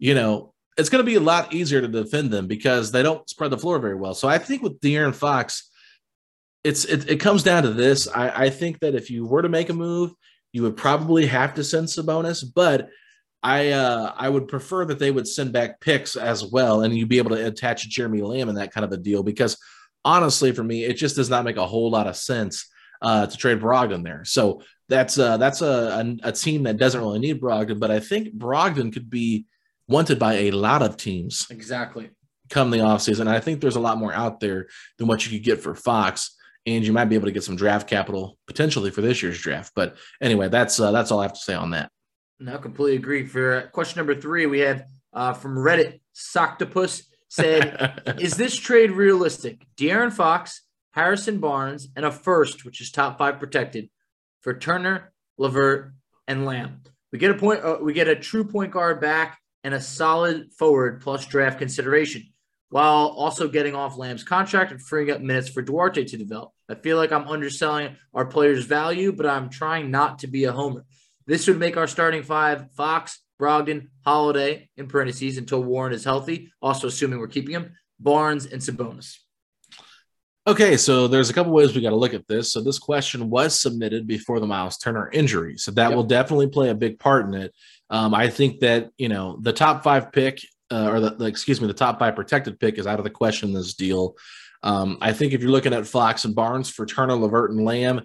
you know, it's going to be a lot easier to defend them because they don't spread the floor very well. So I think with De'Aaron Fox, it comes down to this. I think that if you were to make a move, you would probably have to send Sabonis, but I would prefer that they would send back picks as well, and you'd be able to attach Jeremy Lamb in that kind of a deal because, honestly, for me, it just does not make a whole lot of sense to trade Brogdon there. So that's a team that doesn't really need Brogdon, but I think Brogdon could be wanted by a lot of teams. Exactly. Come the offseason. I think there's a lot more out there than what you could get for Fox, and you might be able to get some draft capital potentially for this year's draft. But anyway, that's all I have to say on that. No, completely agree. For question number 3, we have from Reddit, Soctopus said, is this trade realistic? De'Aaron Fox, Harrison Barnes, and a first, which is top 5 protected, for Turner, LeVert, and Lamb. We get a true point guard back and a solid forward plus draft consideration, while also getting off Lamb's contract and freeing up minutes for Duarte to develop. I feel like I'm underselling our players' value, but I'm trying not to be a homer. This would make our starting 5 Fox, Brogdon, Holiday, in parentheses, until Warren is healthy, also assuming we're keeping him, Barnes, and Sabonis. Okay, so there's a couple ways we got to look at this. So this question was submitted before the Myles Turner injury, so that will definitely play a big part in it. I think that, you know, the top 5 pick, the top 5 protected pick is out of the question in this deal. I think if you're looking at Fox and Barnes for Turner, LeVert, and Lamb,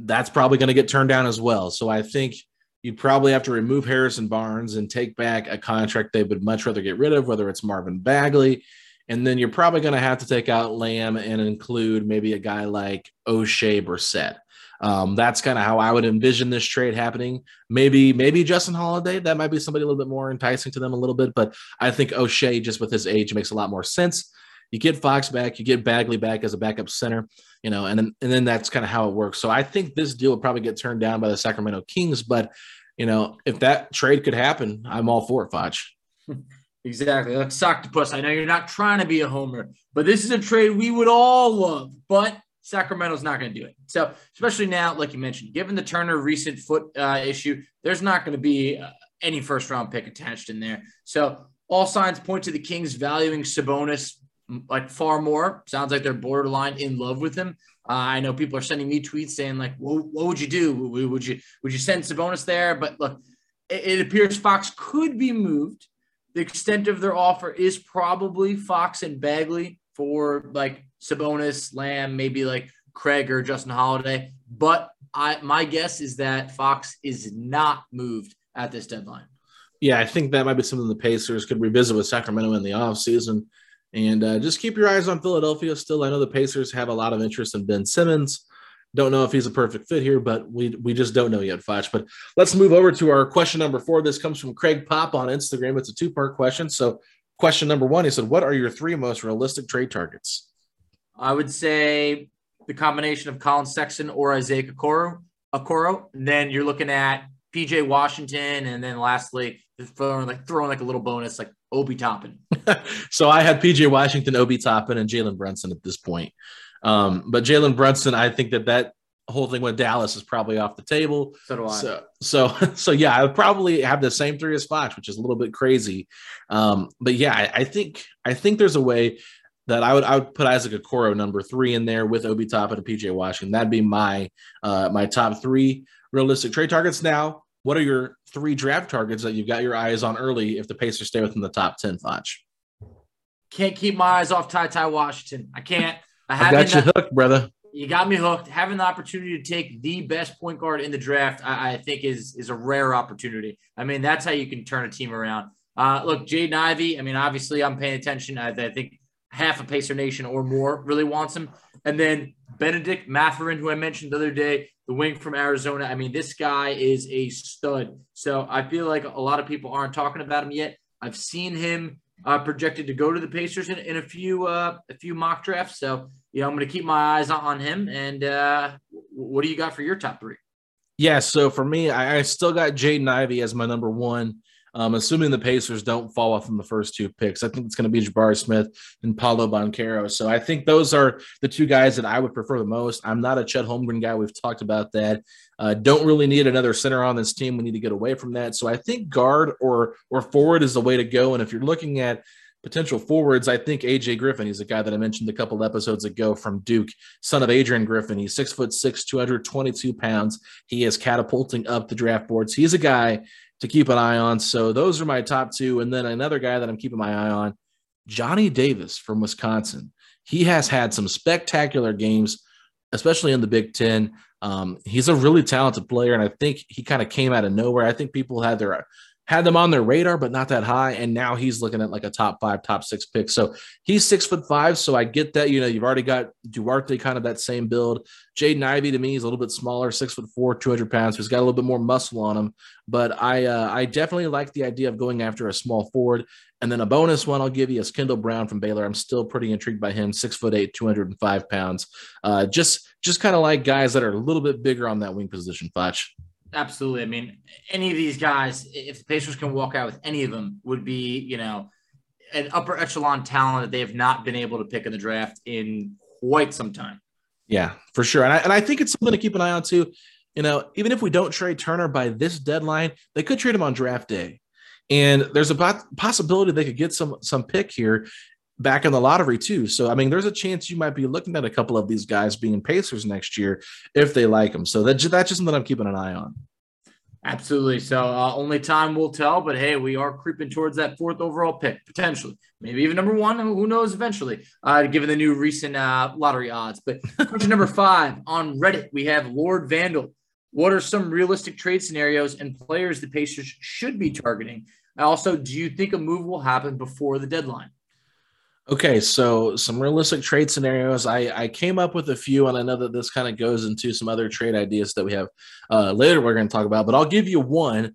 that's probably going to get turned down as well. So I think you probably have to remove Harrison Barnes and take back a contract they would much rather get rid of, whether it's Marvin Bagley. And then you're probably going to have to take out Lamb and include maybe a guy like O'Shea Brissett. That's kind of how I would envision this trade happening. Maybe Justin Holiday, that might be somebody a little bit more enticing to them a little bit, but I think O'Shea, just with his age, makes a lot more sense. You get Fox back, you get Bagley back as a backup center, you know, and then that's kind of how it works. So I think this deal will probably get turned down by the Sacramento Kings, but, you know, if that trade could happen, I'm all for it, Foch. Exactly. Like Soctopus, I know you're not trying to be a homer, but this is a trade we would all love, but Sacramento's not going to do it. So especially now, like you mentioned, given the Turner recent foot issue, there's not going to be any first-round pick attached in there. So all signs point to the Kings valuing Sabonis like far more. Sounds like they're borderline in love with him. I know people are sending me tweets saying like, what would you do? Would you send Sabonis there? But look, it appears Fox could be moved. The extent of their offer is probably Fox and Bagley for like Sabonis, Lamb, maybe like Craig or Justin Holiday. But My guess is that Fox is not moved at this deadline. Yeah, I think that might be something the Pacers could revisit with Sacramento in the offseason. And just keep your eyes on Philadelphia still. I know the Pacers have a lot of interest in Ben Simmons. Don't know if he's a perfect fit here, but we just don't know yet, Flash. But let's move over to our question number 4. This comes from Craig Pop on Instagram. It's a 2-part question. So question number 1, he said, what are your 3 most realistic trade targets? I would say the combination of Colin Sexton or Isaac Okoro. And then you're looking at P.J. Washington. And then lastly, throwing like a little bonus, like Obi Toppin. So I had P.J. Washington, Obi Toppin, and Jalen Brunson at this point. But Jalen Brunson, I think that whole thing with Dallas is probably off the table. So do I. So yeah, I would probably have the same 3 as Fox, which is a little bit crazy. But yeah, I think there's a way that I would put Isaac Okoro number 3 in there with Obi Toppin and P.J. Washington. That'd be my top 3 realistic trade targets. Now, what are your 3 draft targets that you've got your eyes on early if the Pacers stay within the top 10, Fox? Can't keep my eyes off Ty Washington. I can't. I got you hooked, brother. You got me hooked. Having the opportunity to take the best point guard in the draft, I think, is a rare opportunity. I mean, that's how you can turn a team around. Look, Jaden Ivey, I mean, obviously I'm paying attention. I think half of Pacer Nation or more really wants him. And then Benedict Mathurin, who I mentioned the other day, the wing from Arizona. I mean, this guy is a stud. So I feel like a lot of people aren't talking about him yet. I've seen him projected to go to the Pacers in a few mock drafts. So, you know, I'm going to keep my eyes on him. And what do you got for your top 3? Yeah, so for me, I still got Jaden Ivey as my number 1, assuming the Pacers don't fall off in the first 2 picks. I think it's going to be Jabari Smith and Paolo Banchero. So I think those are the 2 guys that I would prefer the most. I'm not a Chet Holmgren guy. We've talked about that. Don't really need another center on this team. We need to get away from that. So I think guard or forward is the way to go. And if you're looking at potential forwards, I think A.J. Griffin. He's a guy that I mentioned a couple episodes ago from Duke, son of Adrian Griffin. He's 6'6", 222 pounds. He is catapulting up the draft boards. He's a guy to keep an eye on. So those are my top 2. And then another guy that I'm keeping my eye on, Johnny Davis from Wisconsin. He has had some spectacular games, especially in the Big Ten. He's a really talented player, and I think he kind of came out of nowhere. I think people had them on their radar, but not that high. And now he's looking at like a top 5, top 6 pick. So he's 6'5". So I get that, you know, you've already got Duarte, kind of that same build. Jaden Ivey to me is a little bit smaller, 6'4", 200 pounds. So he's got a little bit more muscle on him, but I definitely like the idea of going after a small forward. And then a bonus one I'll give you is Kendall Brown from Baylor. I'm still pretty intrigued by him. 6'8", 205 pounds. Just kind of like guys that are a little bit bigger on that wing position, Foch. Absolutely. I mean, any of these guys, if the Pacers can walk out with any of them, would be, you know, an upper echelon talent that they have not been able to pick in the draft in quite some time. Yeah, for sure. And I think it's something to keep an eye on too. You know, even if we don't trade Turner by this deadline, they could trade him on draft day. And there's a possibility they could get some pick here back in the lottery too. So, I mean, there's a chance you might be looking at a couple of these guys being Pacers next year if they like them. So that's just something I'm keeping an eye on. Absolutely. So only time will tell, but hey, we are creeping towards that 4th overall pick, potentially, maybe even number 1. Who knows eventually, given the new recent lottery odds. But question number 5 on Reddit, we have Lord Vandal. What are some realistic trade scenarios and players the Pacers should be targeting? Also, do you think a move will happen before the deadline? Okay, so some realistic trade scenarios. I came up with a few, and I know that this kind of goes into some other trade ideas that we have later we're going to talk about, but I'll give you one.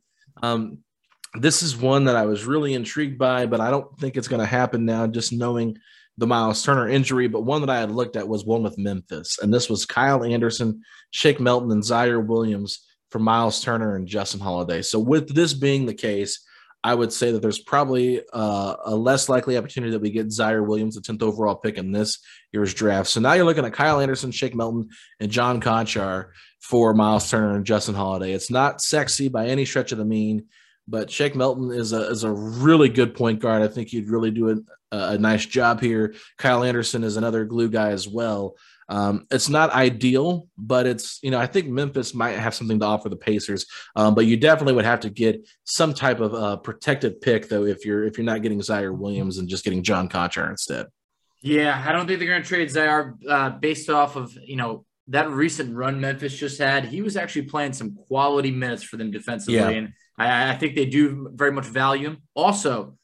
This is one that I was really intrigued by, but I don't think it's going to happen now, just knowing the Myles Turner injury. But one that I had looked at was one with Memphis, and this was Kyle Anderson, Shake Milton, and Ziaire Williams for Myles Turner and Justin Holiday. So with this being the case, I would say that there's probably a less likely opportunity that we get Ziaire Williams, the 10th overall pick in this year's draft. So now you're looking at Kyle Anderson, Shake Milton, and John Conchar for Myles Turner and Justin Holiday. It's not sexy by any stretch of the mean, but Shake Milton is a really good point guard. I think he'd really do a nice job here. Kyle Anderson is another glue guy as well. It's not ideal, but it's, you know, I think Memphis might have something to offer the Pacers, but you definitely would have to get some type of protected pick though. If you're not getting Ziaire Williams and just getting John Conchar instead. Yeah. I don't think they're going to trade Ziaire based off of, you know, that recent run Memphis just had, he was actually playing some quality minutes for them defensively. Yeah. And I think they do very much value him. Also,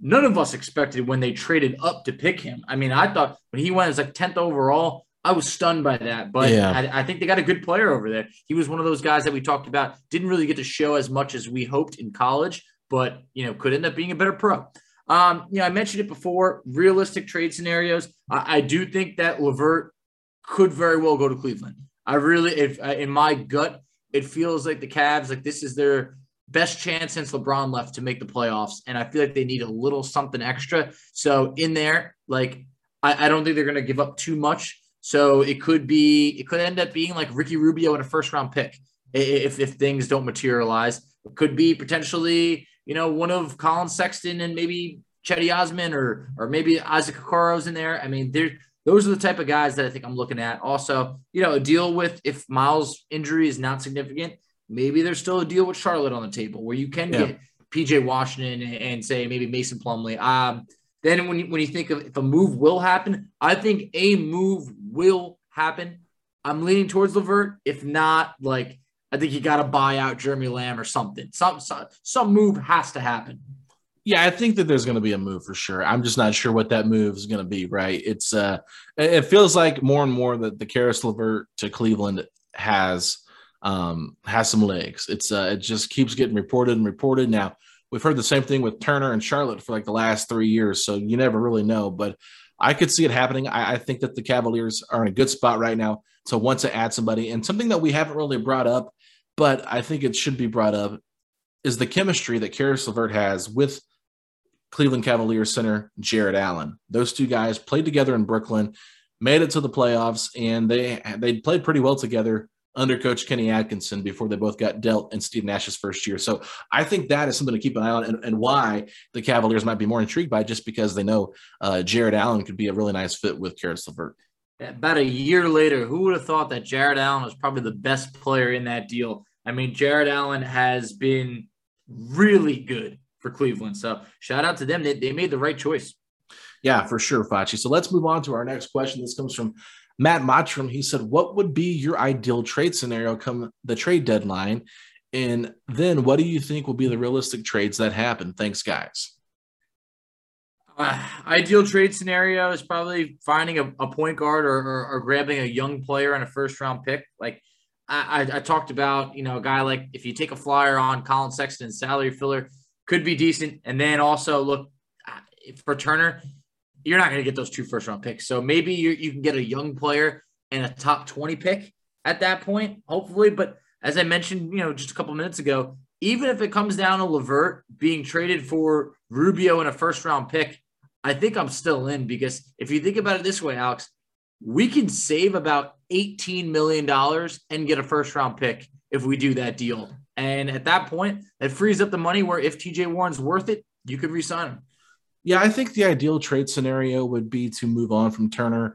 none of us expected when they traded up to pick him. I mean, I thought when he went as like 10th overall, I was stunned by that, but yeah. I think they got a good player over there. He was one of those guys that we talked about, didn't really get to show as much as we hoped in college, but, you know, could end up being a better pro. You know, I mentioned it before, realistic trade scenarios. I do think that LeVert could very well go to Cleveland. I really, if in my gut, it feels like the Cavs, like this is their best chance since LeBron left to make the playoffs. And I feel like they need a little something extra. So in there, like, I don't think they're going to give up too much. So it could end up being like Ricky Rubio in a first round pick if things don't materialize. It could be potentially, you know, one of Colin Sexton and maybe Cedi Osman or maybe Isaac Okoro's in there. I mean, those are the type of guys that I think I'm looking at. Also, you know, a deal with if Miles' injury is not significant, maybe there's still a deal with Charlotte on the table where you can get P.J. Washington and say maybe Mason Plumlee. Then when you think of if a move will happen, I think a move will happen. I'm leaning towards LeVert. If not, like, I think you got to buy out Jeremy Lamb or something. Some move has to happen. Yeah, I think that there's going to be a move for sure. I'm just not sure what that move is going to be, right? It's it feels like more and more that the Karis LeVert to Cleveland has some legs. It's it just keeps getting reported. Now, we've heard the same thing with Turner and Charlotte for like the last 3 years, so you never really know, but I could see it happening. I think that the Cavaliers are in a good spot right now to want to add somebody, and something that we haven't really brought up, but I think it should be brought up, is the chemistry that Karis LeVert has with Cleveland Cavaliers center Jared Allen. Those two guys played together in Brooklyn, made it to the playoffs, and they played pretty well together under Coach Kenny Atkinson before they both got dealt in Steve Nash's first year. So I think that is something to keep an eye on and why the Cavaliers might be more intrigued by, just because they know Jared Allen could be a really nice fit with Karis LeVert. About a year later, who would have thought that Jared Allen was probably the best player in that deal? I mean, Jared Allen has been really good for Cleveland. So shout out to them. They made the right choice. Yeah, for sure, Focci. So let's move on to our next question. This comes from Matt Mottram. He said, what would be your ideal trade scenario come the trade deadline? And then what do you think will be the realistic trades that happen? Thanks, guys. Ideal trade scenario is probably finding a point guard or grabbing a young player and a first-round pick. Like I talked about, you know, a guy like if you take a flyer on Colin Sexton, salary filler, could be decent. And then also, look, for Turner, you're not going to get those two first-round picks. So maybe you can get a young player and a top 20 pick at that point, hopefully. But as I mentioned, you know, just a couple minutes ago, even if it comes down to LeVert being traded for Rubio and a first-round pick, I think I'm still in, because if you think about it this way, Alex, we can save about $18 million and get a first-round pick if we do that deal. And at that point, it frees up the money where if T.J. Warren's worth it, you could re-sign him. Yeah, I think the ideal trade scenario would be to move on from Turner,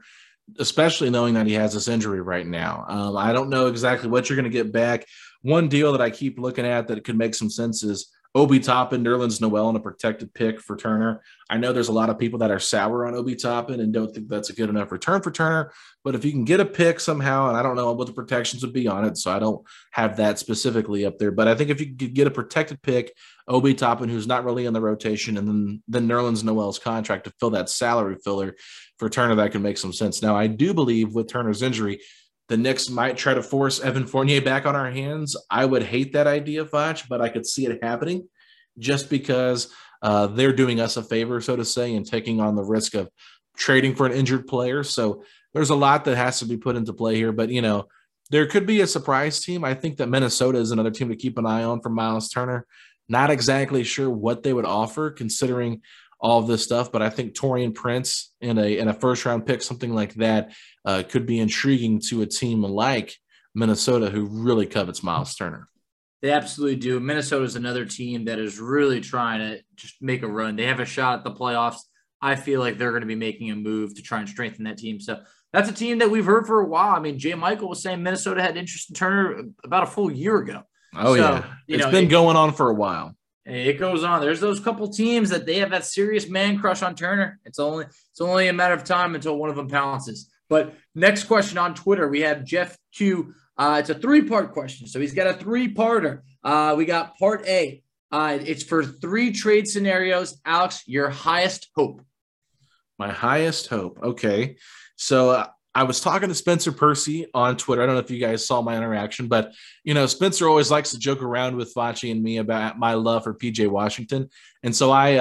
especially knowing that he has this injury right now. I don't know exactly what you're going to get back. One deal that I keep looking at that could make some sense is Obi Toppin, Nerlens Noel, and a protected pick for Turner. I know there's a lot of people that are sour on Obi Toppin and don't think that's a good enough return for Turner, but if you can get a pick somehow, and I don't know what the protections would be on it, so I don't have that specifically up there, but I think if you could get a protected pick, Obi Toppin, who's not really in the rotation, and then Nerlens Noel's contract to fill that salary filler for Turner, that can make some sense. Now, I do believe with Turner's injury, the Knicks might try to force Evan Fournier back on our hands. I would hate that idea, Foch, but I could see it happening just because they're doing us a favor, so to say, and taking on the risk of trading for an injured player. So there's a lot that has to be put into play here, but, you know, there could be a surprise team. I think that Minnesota is another team to keep an eye on for Myles Turner. Not exactly sure what they would offer considering all of this stuff, but I think Taurean Prince in a first-round pick, something like that, could be intriguing to a team like Minnesota who really covets Myles Turner. They absolutely do. Minnesota is another team that is really trying to just make a run. They have a shot at the playoffs. I feel like they're going to be making a move to try and strengthen that team. So that's a team that we've heard for a while. I mean, Jay Michael was saying Minnesota had interest in Turner about a full year ago. Oh, so, yeah. It's been going on for a while. It goes on. There's those couple teams that they have that serious man crush on Turner. It's only a matter of time until one of them pounces. But next question on Twitter, we have Jeff Q. It's a three-part question. So he's got a three-parter. We got part A. It's for three trade scenarios. Alex, your highest hope. My highest hope. Okay. So I was talking to Spencer Percy on Twitter. I don't know if you guys saw my interaction, but, you know, Spencer always likes to joke around with Focci and me about my love for P.J. Washington. And so I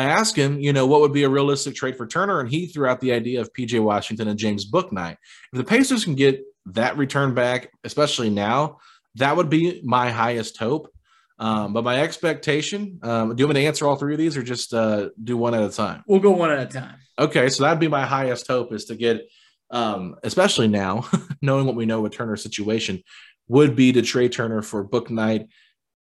asked him, you know, what would be a realistic trade for Turner? And he threw out the idea of P.J. Washington and James Bouknight. If the Pacers can get that return back, especially now, that would be my highest hope. But my expectation, do you want me to answer all three of these or just do one at a time? We'll go one at a time. Okay, so that'd be my highest hope is to get, especially now, knowing what we know with Turner's situation, would be to trade Turner for Bouknight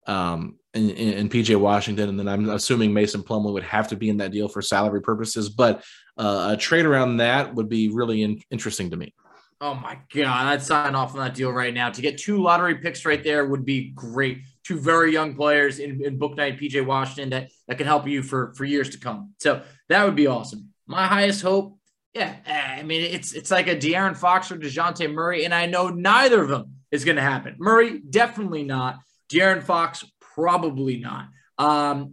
and P.J. Washington. And then I'm assuming Mason Plumlee would have to be in that deal for salary purposes. But a trade around that would be really interesting to me. Oh, my God. I'd sign off on that deal right now. To get two lottery picks right there would be great. Two very young players in Bouknight, P.J. Washington, that can help you for years to come. So that would be awesome. My highest hope, yeah, I mean, it's like a De'Aaron Fox or DeJounte Murray, and I know neither of them is going to happen. Murray, definitely not. De'Aaron Fox, probably not.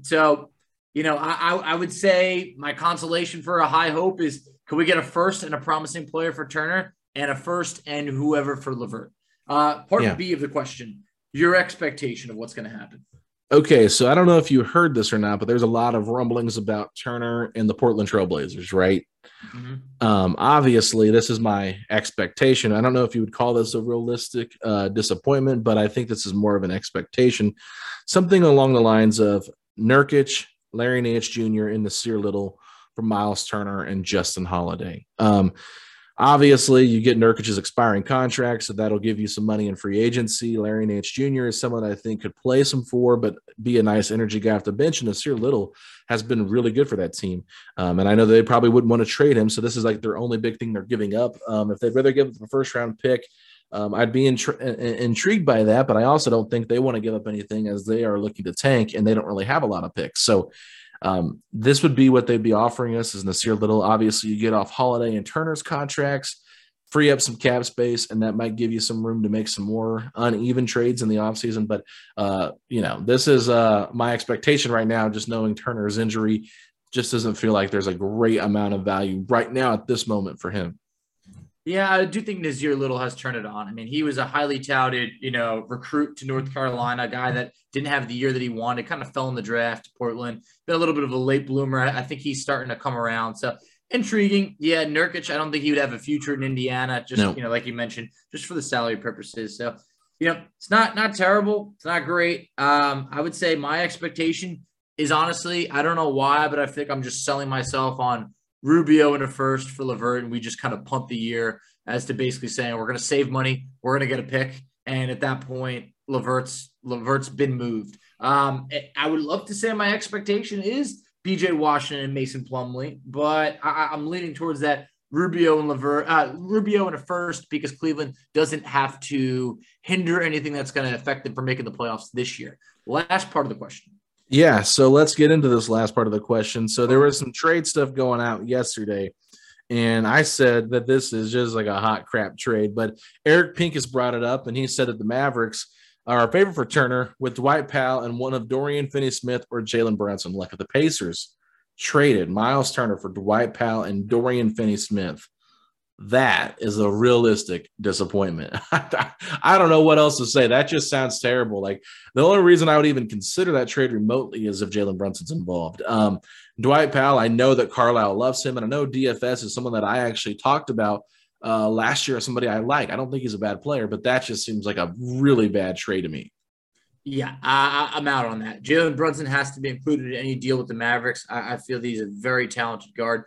So, you know, I would say my consolation for a high hope is, could we get a first and a promising player for Turner and a first and whoever for LeVert? Part B of the question, your expectation of what's going to happen. Okay, so I don't know if you heard this or not, but there's a lot of rumblings about Turner and the Portland Trailblazers, right? Mm-hmm. Obviously, this is my expectation. I don't know if you would call this a realistic disappointment, but I think this is more of an expectation. Something along the lines of Nurkic, Larry Nance Jr., and Nasir Little for Myles Turner and Justin Holiday. Obviously, you get Nurkic's expiring contract, so that'll give you some money in free agency. Larry Nance Jr. is someone I think could play some for, but be a nice energy guy off the bench. And Nasir Little has been really good for that team. And I know they probably wouldn't want to trade him, so this is like their only big thing they're giving up. If they'd rather give up the first-round pick, I'd be intrigued by that, but I also don't think they want to give up anything as they are looking to tank, and they don't really have a lot of picks. So this would be what they'd be offering us is Nasir Little. Obviously, you get off Holiday and Turner's contracts, free up some cap space, and that might give you some room to make some more uneven trades in the offseason. But, you know, this is my expectation right now, just knowing Turner's injury just doesn't feel like there's a great amount of value right now at this moment for him. Yeah, I do think Nasir Little has turned it on. I mean, he was a highly touted, you know, recruit to North Carolina, a guy that didn't have the year that he wanted, kind of fell in the draft to Portland, been a little bit of a late bloomer. I think he's starting to come around. So intriguing. Yeah, Nurkic, I don't think he would have a future in Indiana, just, no. You know, like you mentioned, just for the salary purposes. So, you know, it's not terrible. It's not great. I would say my expectation is honestly, I don't know why, but I think I'm just selling myself on Rubio in a first for LeVert, and we just kind of pump the year as to basically saying we're going to save money, we're going to get a pick, and at that point, LeVert's been moved. I would love to say my expectation is P.J. Washington and Mason Plumlee, but I'm leaning towards that Rubio and LeVert, Rubio in a first, because Cleveland doesn't have to hinder anything that's going to affect them from making the playoffs this year. Last part of the question. Yeah, so let's get into this last part of the question. So there was some trade stuff going out yesterday, and I said that this is just like a hot crap trade, but Eric Pincus brought it up, and he said that the Mavericks are a favorite for Turner with Dwight Powell and one of Dorian Finney-Smith or Jalen Brunson. Like if the Pacers traded Myles Turner for Dwight Powell and Dorian Finney-Smith, that is a realistic disappointment. I don't know what else to say. That just sounds terrible. Like the only reason I would even consider that trade remotely is if Jalen Brunson's involved. Dwight Powell, I know that Carlisle loves him, and I know DFS is someone that I actually talked about last year as somebody I like. I don't think he's a bad player, but that just seems like a really bad trade to me. Yeah, I'm out on that. Jalen Brunson has to be included in any deal with the Mavericks. I feel that he's a very talented guard.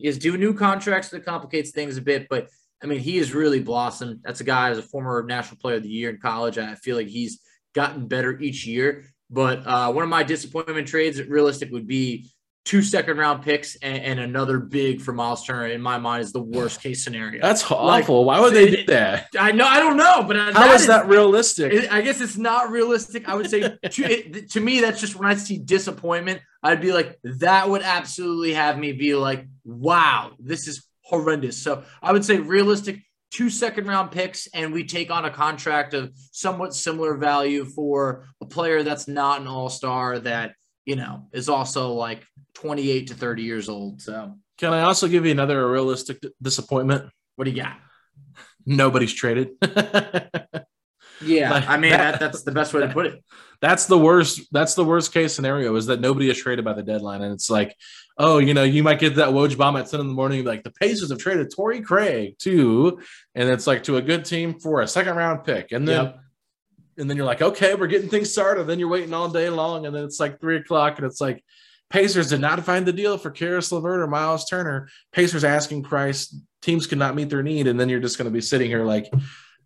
He's due new contracts that complicates things a bit, but, I mean, he has really blossomed. That's a guy who's a former National Player of the Year in college. I feel like he's gotten better each year. But one of my disappointment trades, realistic, would be 2 second-round picks and another big for Myles Turner. In my mind, is the worst-case scenario. That's awful. Why would they do that? I know. I don't know. But how is that realistic? I guess it's not realistic. I would say to me, that's just when I see disappointment, I'd be like, that would absolutely have me be like, wow, this is horrendous. So I would say realistic 2 second-round picks, and we take on a contract of somewhat similar value for a player that's not an all-star that, you know, is also like 28 to 30 years old. So can I also give you another realistic disappointment? What do you got? Nobody's traded. Yeah, like, I mean, that's the best way to put it. That's the worst. That's the worst case scenario, is that nobody is traded by the deadline. And it's like, oh, you know, you might get that Woj bomb at 10 in the morning, like the Pacers have traded Torrey Craig too. And it's like to a good team for a second-round pick. And then, and then you're like, okay, we're getting things started. Then you're waiting all day long. And then it's like 3 o'clock and it's like, Pacers did not find the deal for Karis LeVert or Myles Turner. Pacers asking price. Teams could not meet their need. And then you're just going to be sitting here like,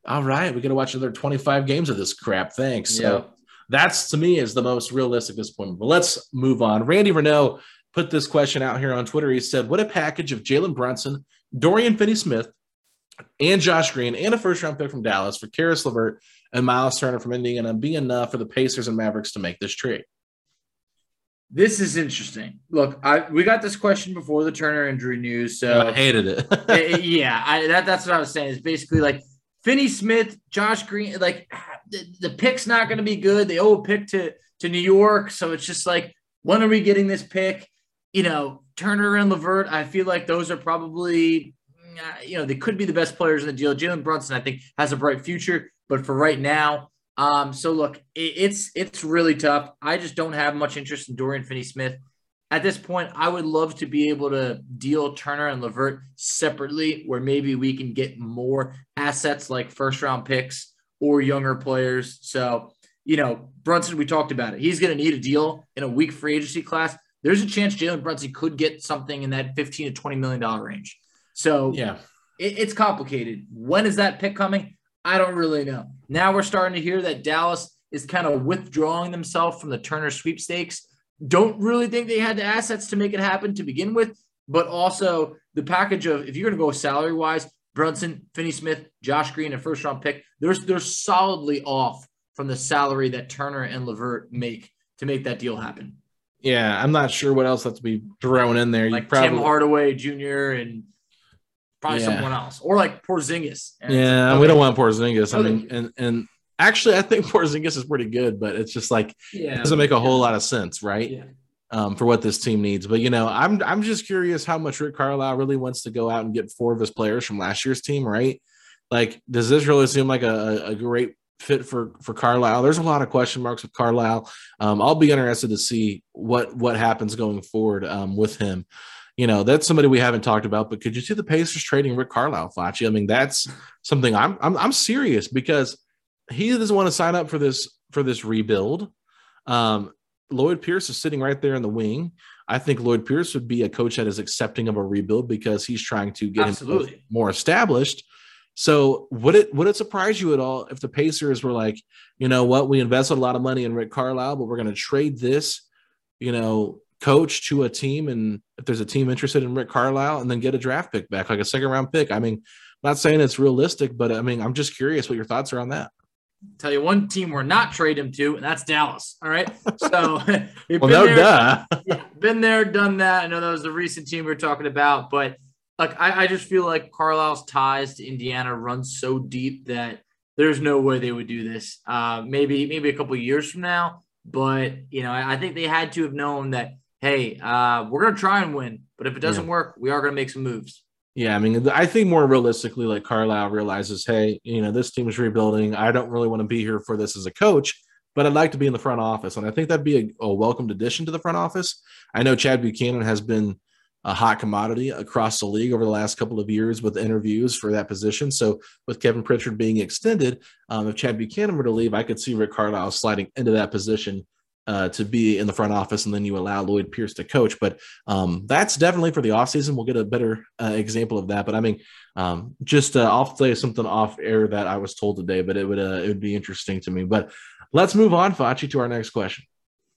all right, we got to watch another 25 games of this crap. Thanks. Yeah. So that's, to me, is the most realistic disappointment. But let's move on. Randy Renault put this question out here on Twitter. He said, what a package of Jalen Brunson, Dorian Finney-Smith, and Josh Green, and a first-round pick from Dallas for Karis LeVert and Myles Turner from Indiana be enough for the Pacers and Mavericks to make this trade? This is interesting. Look, we got this question before the Turner injury news. So I hated it. That's what I was saying. It's basically like Finney-Smith, Josh Green, like the pick's not going to be good. They owe a pick to New York. So it's just like, when are we getting this pick? You know, Turner and LeVert, I feel like those are probably, you know, they could be the best players in the deal. Jalen Brunson, I think, has a bright future, but for right now, so look, it's really tough. I just don't have much interest in Dorian Finney-Smith at this point. I would love to be able to deal Turner and LeVert separately, where maybe we can get more assets like first-round picks or younger players. So, you know, Brunson, we talked about it. He's going to need a deal in a weak free agency class. There's a chance Jalen Brunson could get something in that $15 to $20 million range. So yeah, it's complicated. When is that pick coming? I don't really know. Now we're starting to hear that Dallas is kind of withdrawing themselves from the Turner sweepstakes. Don't really think they had the assets to make it happen to begin with, but also the package of, if you're going to go salary-wise, Brunson, Finney-Smith, Josh Green, and first-round pick, they're solidly off from the salary that Turner and LeVert make to make that deal happen. Yeah, I'm not sure what else has to be thrown in there. Like you probably... Tim Hardaway Jr. and probably someone else, or like Porzingis. We don't want Porzingis. I mean, and actually, I think Porzingis is pretty good, but it's just like it doesn't make a whole lot of sense, right? Yeah. For what this team needs. But you know, I'm just curious how much Rick Carlisle really wants to go out and get four of his players from last year's team, right? Like, does this really seem like a great fit for Carlisle? There's a lot of question marks with Carlisle. I'll be interested to see what happens going forward with him. You know, that's somebody we haven't talked about, but could you see the Pacers trading Rick Carlisle, Focci? I mean, that's something I'm serious, because he doesn't want to sign up for this rebuild. Lloyd Pierce is sitting right there in the wing. I think Lloyd Pierce would be a coach that is accepting of a rebuild because he's trying to get him more established. So would it surprise you at all if the Pacers were like, you know what, we invested a lot of money in Rick Carlisle, but we're going to trade this, you know, coach to a team, and if there's a team interested in Rick Carlisle, and then get a draft pick back, like a second-round pick. I mean, I'm not saying it's realistic, but I mean, I'm just curious what your thoughts are on that. Tell you one team we're not trading him to, and that's Dallas. All right, so been there, done that. I know that was the recent team we were talking about, but like I just feel like Carlisle's ties to Indiana run so deep that there's no way they would do this. Maybe a couple of years from now, but you know, I think they had to have known that. Hey, we're going to try and win, but if it doesn't work, we are going to make some moves. Yeah, I mean, I think more realistically, like Carlisle realizes, hey, you know, this team is rebuilding. I don't really want to be here for this as a coach, but I'd like to be in the front office. And I think that'd be a welcomed addition to the front office. I know Chad Buchanan has been a hot commodity across the league over the last couple of years with interviews for that position. So with Kevin Pritchard being extended, if Chad Buchanan were to leave, I could see Rick Carlisle sliding into that position to be in the front office, and then you allow Lloyd Pierce to coach. But that's definitely for the offseason. We'll get a better example of that. But I mean, I'll tell you something off air that I was told today, but it would be interesting to me. But let's move on, Focci, to our next question.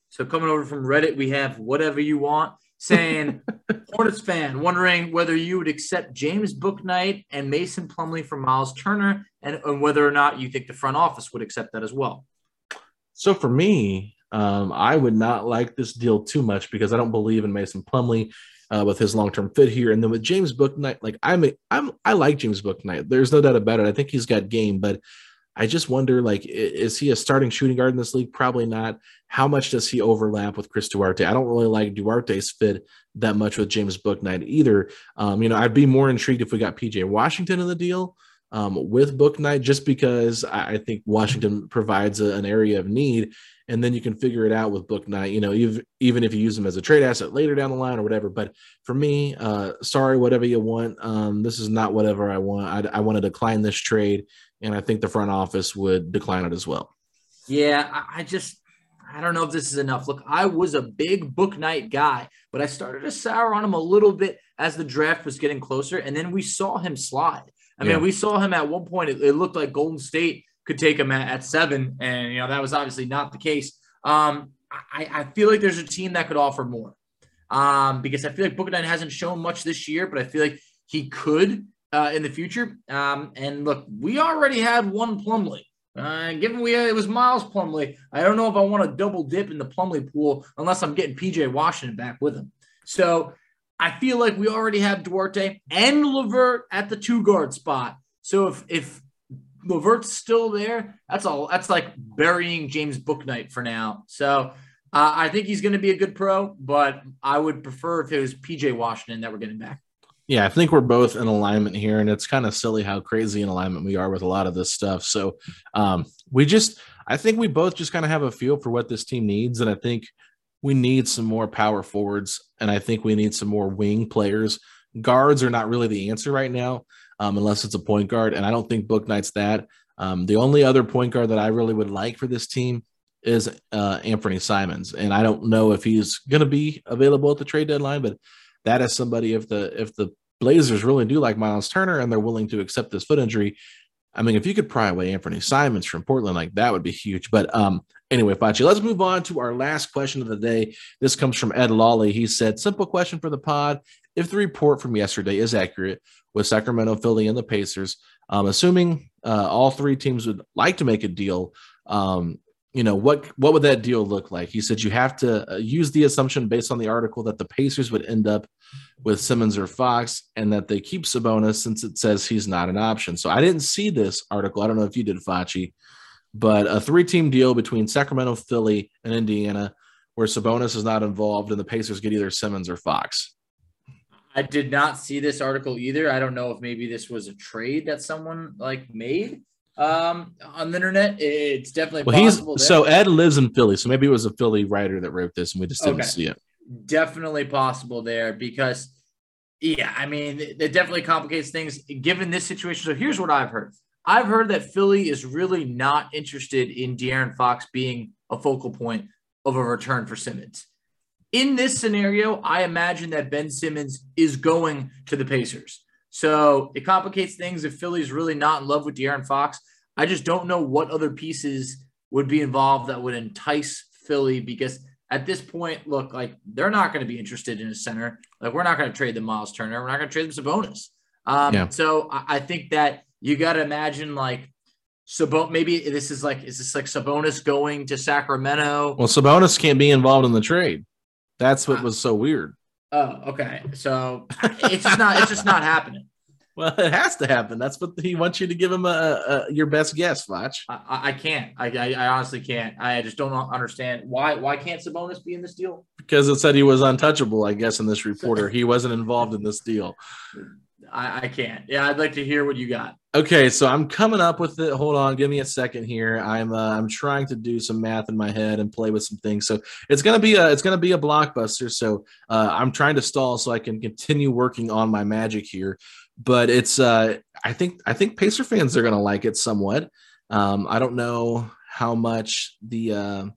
So coming over from Reddit, we have Whatever You Want saying, Hornets fan wondering whether you would accept James Bouknight and Mason Plumlee for Myles Turner, and whether or not you think the front office would accept that as well. So for me, I would not like this deal too much because I don't believe in Mason Plumlee. with his long-term fit here. And then with James Bouknight, like I like James Bouknight. There's no doubt about it. I think he's got game, but I just wonder, like, is he a starting shooting guard in this league? Probably not. How much does he overlap with Chris Duarte? I don't really like Duarte's fit that much with James Bouknight either. I'd be more intrigued if we got P.J. Washington in the deal with Bouknight, just because I think Washington provides an area of need, and then you can figure it out with Bouknight, even if you use him as a trade asset later down the line or whatever. But for me, sorry, whatever you want. This is not whatever I want. I want to decline this trade. And I think the front office would decline it as well. Yeah, I don't know if this is enough. Look, I was a big Bouknight guy, but I started to sour on him a little bit as the draft was getting closer. And then we saw him slide. I mean, we saw him at one point. It looked like Golden State could take him at 7. And, that was obviously not the case. I feel like there's a team that could offer more because I feel like Bouknight hasn't shown much this year, but I feel like he could. In the future. And look, we already had one Plumlee. It was Myles Plumlee. I don't know if I want to double dip in the Plumlee pool unless I'm getting P.J. Washington back with him. So I feel like we already have Duarte and LeVert at the 2-guard spot. So if LeVert's still there, that's like burying James Bouknight for now. So I think he's going to be a good pro, but I would prefer if it was P.J. Washington that we're getting back. Yeah, I think we're both in alignment here, and it's kind of silly how crazy in alignment we are with a lot of this stuff. So I think we both just kind of have a feel for what this team needs, and I think we need some more power forwards, and I think we need some more wing players. Guards are not really the answer right now unless it's a point guard, and I don't think Bouknight's that. The only other point guard that I really would like for this team is Anthony Simons, and I don't know if he's going to be available at the trade deadline, but that is somebody if the Blazers really do like Myles Turner and they're willing to accept this foot injury. I mean, if you could pry away Anthony Simons from Portland, like that would be huge. But anyway, Focci, let's move on to our last question of the day. This comes from Ed Lawley. He said, simple question for the pod. If the report from yesterday is accurate with Sacramento, Philly, and the Pacers, assuming all three teams would like to make a deal, what would that deal look like? He said you have to use the assumption based on the article that the Pacers would end up with Simmons or Fox and that they keep Sabonis since it says he's not an option. So I didn't see this article. I don't know if you did, Focci, but a 3-team deal between Sacramento, Philly, and Indiana where Sabonis is not involved and the Pacers get either Simmons or Fox. I did not see this article either. I don't know if maybe this was a trade that someone made. On the internet, it's definitely possible. So Ed lives in Philly, so maybe it was a Philly writer that wrote this, and we just didn't see it. Definitely possible there because, it definitely complicates things given this situation. So here's what I've heard. I've heard that Philly is really not interested in De'Aaron Fox being a focal point of a return for Simmons. In this scenario, I imagine that Ben Simmons is going to the Pacers. So it complicates things if Philly's really not in love with De'Aaron Fox. I just don't know what other pieces would be involved that would entice Philly because at this point, look, they're not going to be interested in a center. We're not going to trade them Myles Turner. We're not going to trade them Sabonis. So I think that you got to imagine maybe this is Sabonis going to Sacramento? Well, Sabonis can't be involved in the trade. That's what was so weird. Oh, okay. So it's just not happening. Well, it has to happen. That's what he wants you to give him your best guess, Foch. I can't. I honestly can't. I just don't understand why can't Sabonis be in this deal? Because it said he was untouchable, I guess, in this reporter. He wasn't involved in this deal. I can't. Yeah, I'd like to hear what you got. Okay, so I'm coming up with it. Hold on, give me a second here. I'm trying to do some math in my head and play with some things. So it's gonna be a blockbuster. So I'm trying to stall so I can continue working on my magic here. But it's I think Pacer fans are gonna like it somewhat. I don't know how much the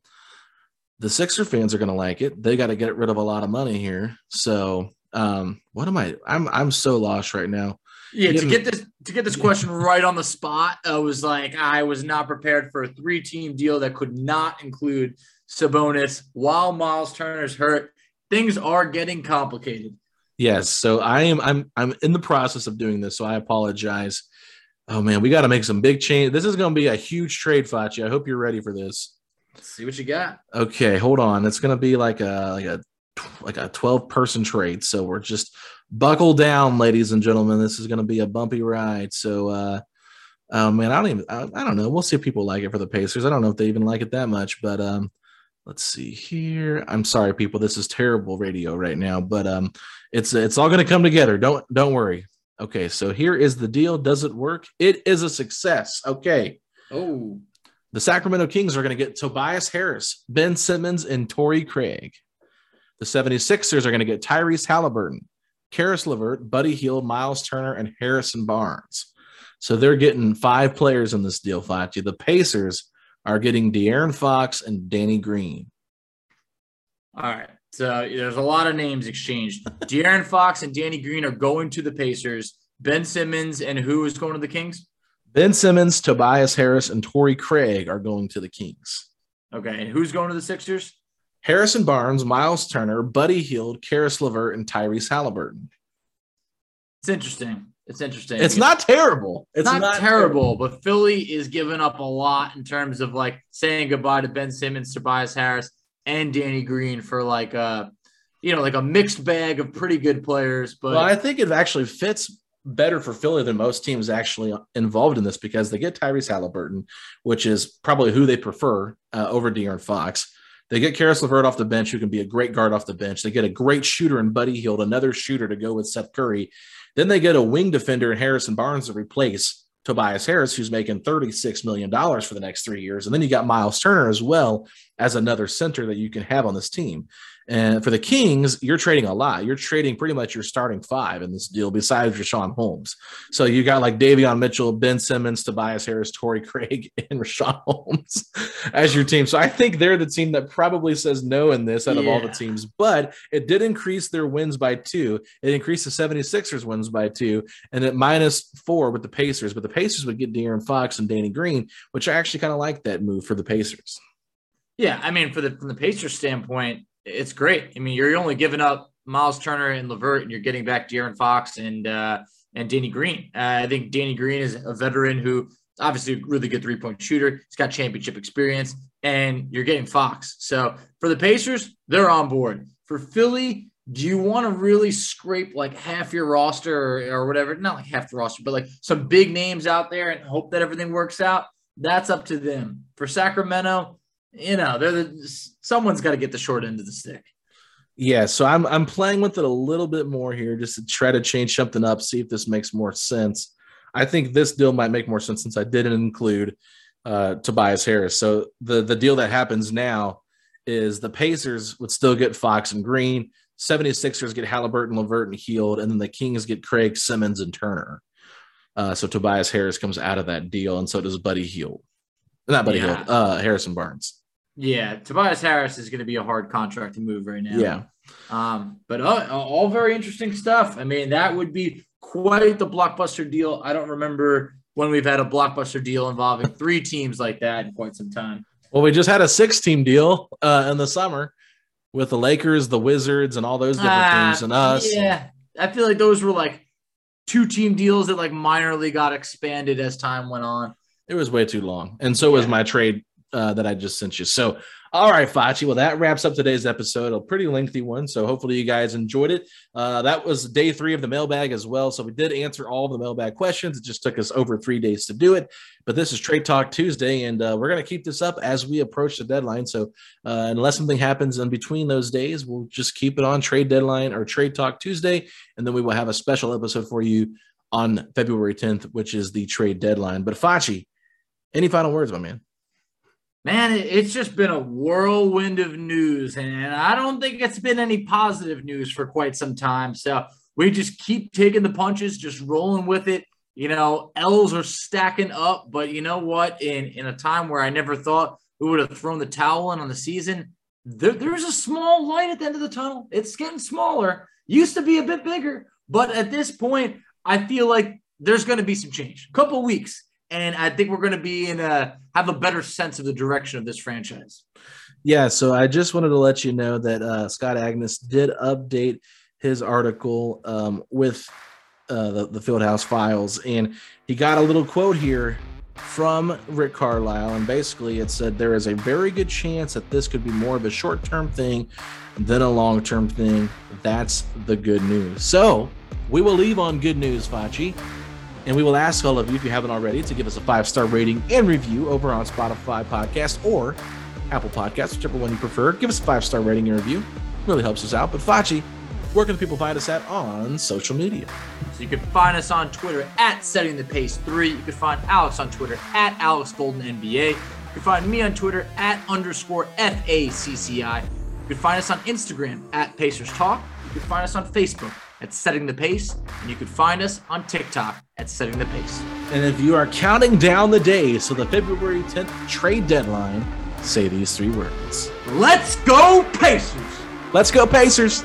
Sixer fans are gonna like it. They got to get rid of a lot of money here. So. What am I? I'm so lost right now. Yeah, to get this question right on the spot, I was not prepared for a 3-team deal that could not include Sabonis while Myles Turner's hurt. Things are getting complicated. Yes, so I'm in the process of doing this, so I apologize. Oh man, we got to make some big change. This is going to be a huge trade, Focci. I hope you're ready for this. Let's see what you got. Okay, hold on. It's going to be like a like a 12-person trade. So we're just buckle down, ladies and gentlemen. This is going to be a bumpy ride. So, man, I don't know. We'll see if people like it for the Pacers. I don't know if they even like it that much, but let's see here. I'm sorry, people. This is terrible radio right now, but it's all going to come together. Don't worry. Okay, so here is the deal. Does it work? It is a success. Okay. Oh. The Sacramento Kings are going to get Tobias Harris, Ben Simmons, and Torrey Craig. The 76ers are going to get Tyrese Halliburton, Karis LeVert, Buddy Hield, Myles Turner, and Harrison Barnes. So they're getting 5 players in this deal, Fati. The Pacers are getting De'Aaron Fox and Danny Green. All right. So there's a lot of names exchanged. De'Aaron Fox and Danny Green are going to the Pacers. Ben Simmons and who is going to the Kings? Ben Simmons, Tobias Harris, and Torrey Craig are going to the Kings. Okay, and who's going to the Sixers? Harrison Barnes, Myles Turner, Buddy Hield, Karis LeVert, and Tyrese Halliburton. It's interesting. It's not terrible. It's not terrible, but Philly is giving up a lot in terms of, like, saying goodbye to Ben Simmons, Tobias Harris, and Danny Green for, like, a mixed bag of pretty good players. But I think it actually fits better for Philly than most teams actually involved in this, because they get Tyrese Halliburton, which is probably who they prefer over De'Aaron Fox. They get Karis LeVert off the bench, who can be a great guard off the bench. They get a great shooter in Buddy Hield, another shooter to go with Seth Curry. Then they get a wing defender in Harrison Barnes to replace Tobias Harris, who's making $36 million for the next 3 years. And then you got Myles Turner as well as another center that you can have on this team. And for the Kings, you're trading a lot. You're trading pretty much your starting 5 in this deal besides Rashawn Holmes. So you got like Davion Mitchell, Ben Simmons, Tobias Harris, Torrey Craig, and Rashawn Holmes as your team. So I think they're the team that probably says no in this out of all the teams. But it did increase their wins by 2. It increased the 76ers wins by 2 and at -4 with the Pacers. But the Pacers would get De'Aaron Fox and Danny Green, which I actually kind of like that move for the Pacers. Yeah, I mean, from the Pacers standpoint, it's great. I mean, you're only giving up Myles Turner and LeVert, and you're getting back De'Aaron Fox and Danny Green. I think Danny Green is a veteran who obviously a really good three-point shooter. He's got championship experience, and you're getting Fox. So for the Pacers, they're on board. For Philly, do you want to really scrape like half your roster or whatever? Not like half the roster, but like some big names out there and hope that everything works out? That's up to them. For Sacramento, you know, someone's got to get the short end of the stick. Yeah, so I'm playing with it a little bit more here just to try to change something up, see if this makes more sense. I think this deal might make more sense since I didn't include Tobias Harris. So the deal that happens now is the Pacers would still get Fox and Green, 76ers get Halliburton, LeVert, and Hield, and then the Kings get Craig, Simmons, and Turner. So Tobias Harris comes out of that deal, and so does Buddy Hield. Not Buddy Hield, Harrison Barnes. Yeah, Tobias Harris is going to be a hard contract to move right now. Yeah. But all very interesting stuff. I mean, that would be quite the blockbuster deal. I don't remember when we've had a blockbuster deal involving 3 teams like that in quite some time. Well, we just had a 6-team deal in the summer with the Lakers, the Wizards, and all those different teams and us. Yeah, I feel like those were like 2-team deals that like minorly got expanded as time went on. It was way too long, and so was my trade that I just sent you. So, all right, Focci. Well, that wraps up today's episode, a pretty lengthy one. So hopefully you guys enjoyed it. That was day 3 of the mailbag as well. So we did answer all the mailbag questions. It just took us over 3 days to do it, but this is Trade Talk Tuesday, and we're going to keep this up as we approach the deadline. So unless something happens in between those days, we'll just keep it on trade deadline or Trade Talk Tuesday. And then we will have a special episode for you on February 10th, which is the trade deadline. But Focci, any final words, my man? Man, it's just been a whirlwind of news, and I don't think it's been any positive news for quite some time. So we just keep taking the punches, just rolling with it. You know, L's are stacking up, but you know what? In a time where I never thought we would have thrown the towel in on the season, there's a small light at the end of the tunnel. It's getting smaller. Used to be a bit bigger, but at this point, I feel like there's going to be some change. Couple weeks. And I think we're going to be have a better sense of the direction of this franchise. Yeah, so I just wanted to let you know that Scott Agnes did update his article with the Fieldhouse Files, and he got a little quote here from Rick Carlisle, and basically it said there is a very good chance that this could be more of a short-term thing than a long-term thing. That's the good news. So we will leave on good news, Focci, and we will ask all of you, if you haven't already, to give us a 5-star rating and review over on Spotify Podcast or Apple Podcasts, whichever one you prefer. Give us a 5-star rating and review. It really helps us out. But Focci, where can the people find us at on social media? So you can find us on Twitter at SettingThePace3. You can find Alex on Twitter at AlexGoldenNBA. You can find me on Twitter at _FACCI. You can find us on Instagram at PacersTalk. You can find us on Facebook at Setting the Pace. And you can find us on TikTok at Setting the Pace. And if you are counting down the days to the February 10th trade deadline, say these three words. Let's go Pacers! Let's go Pacers!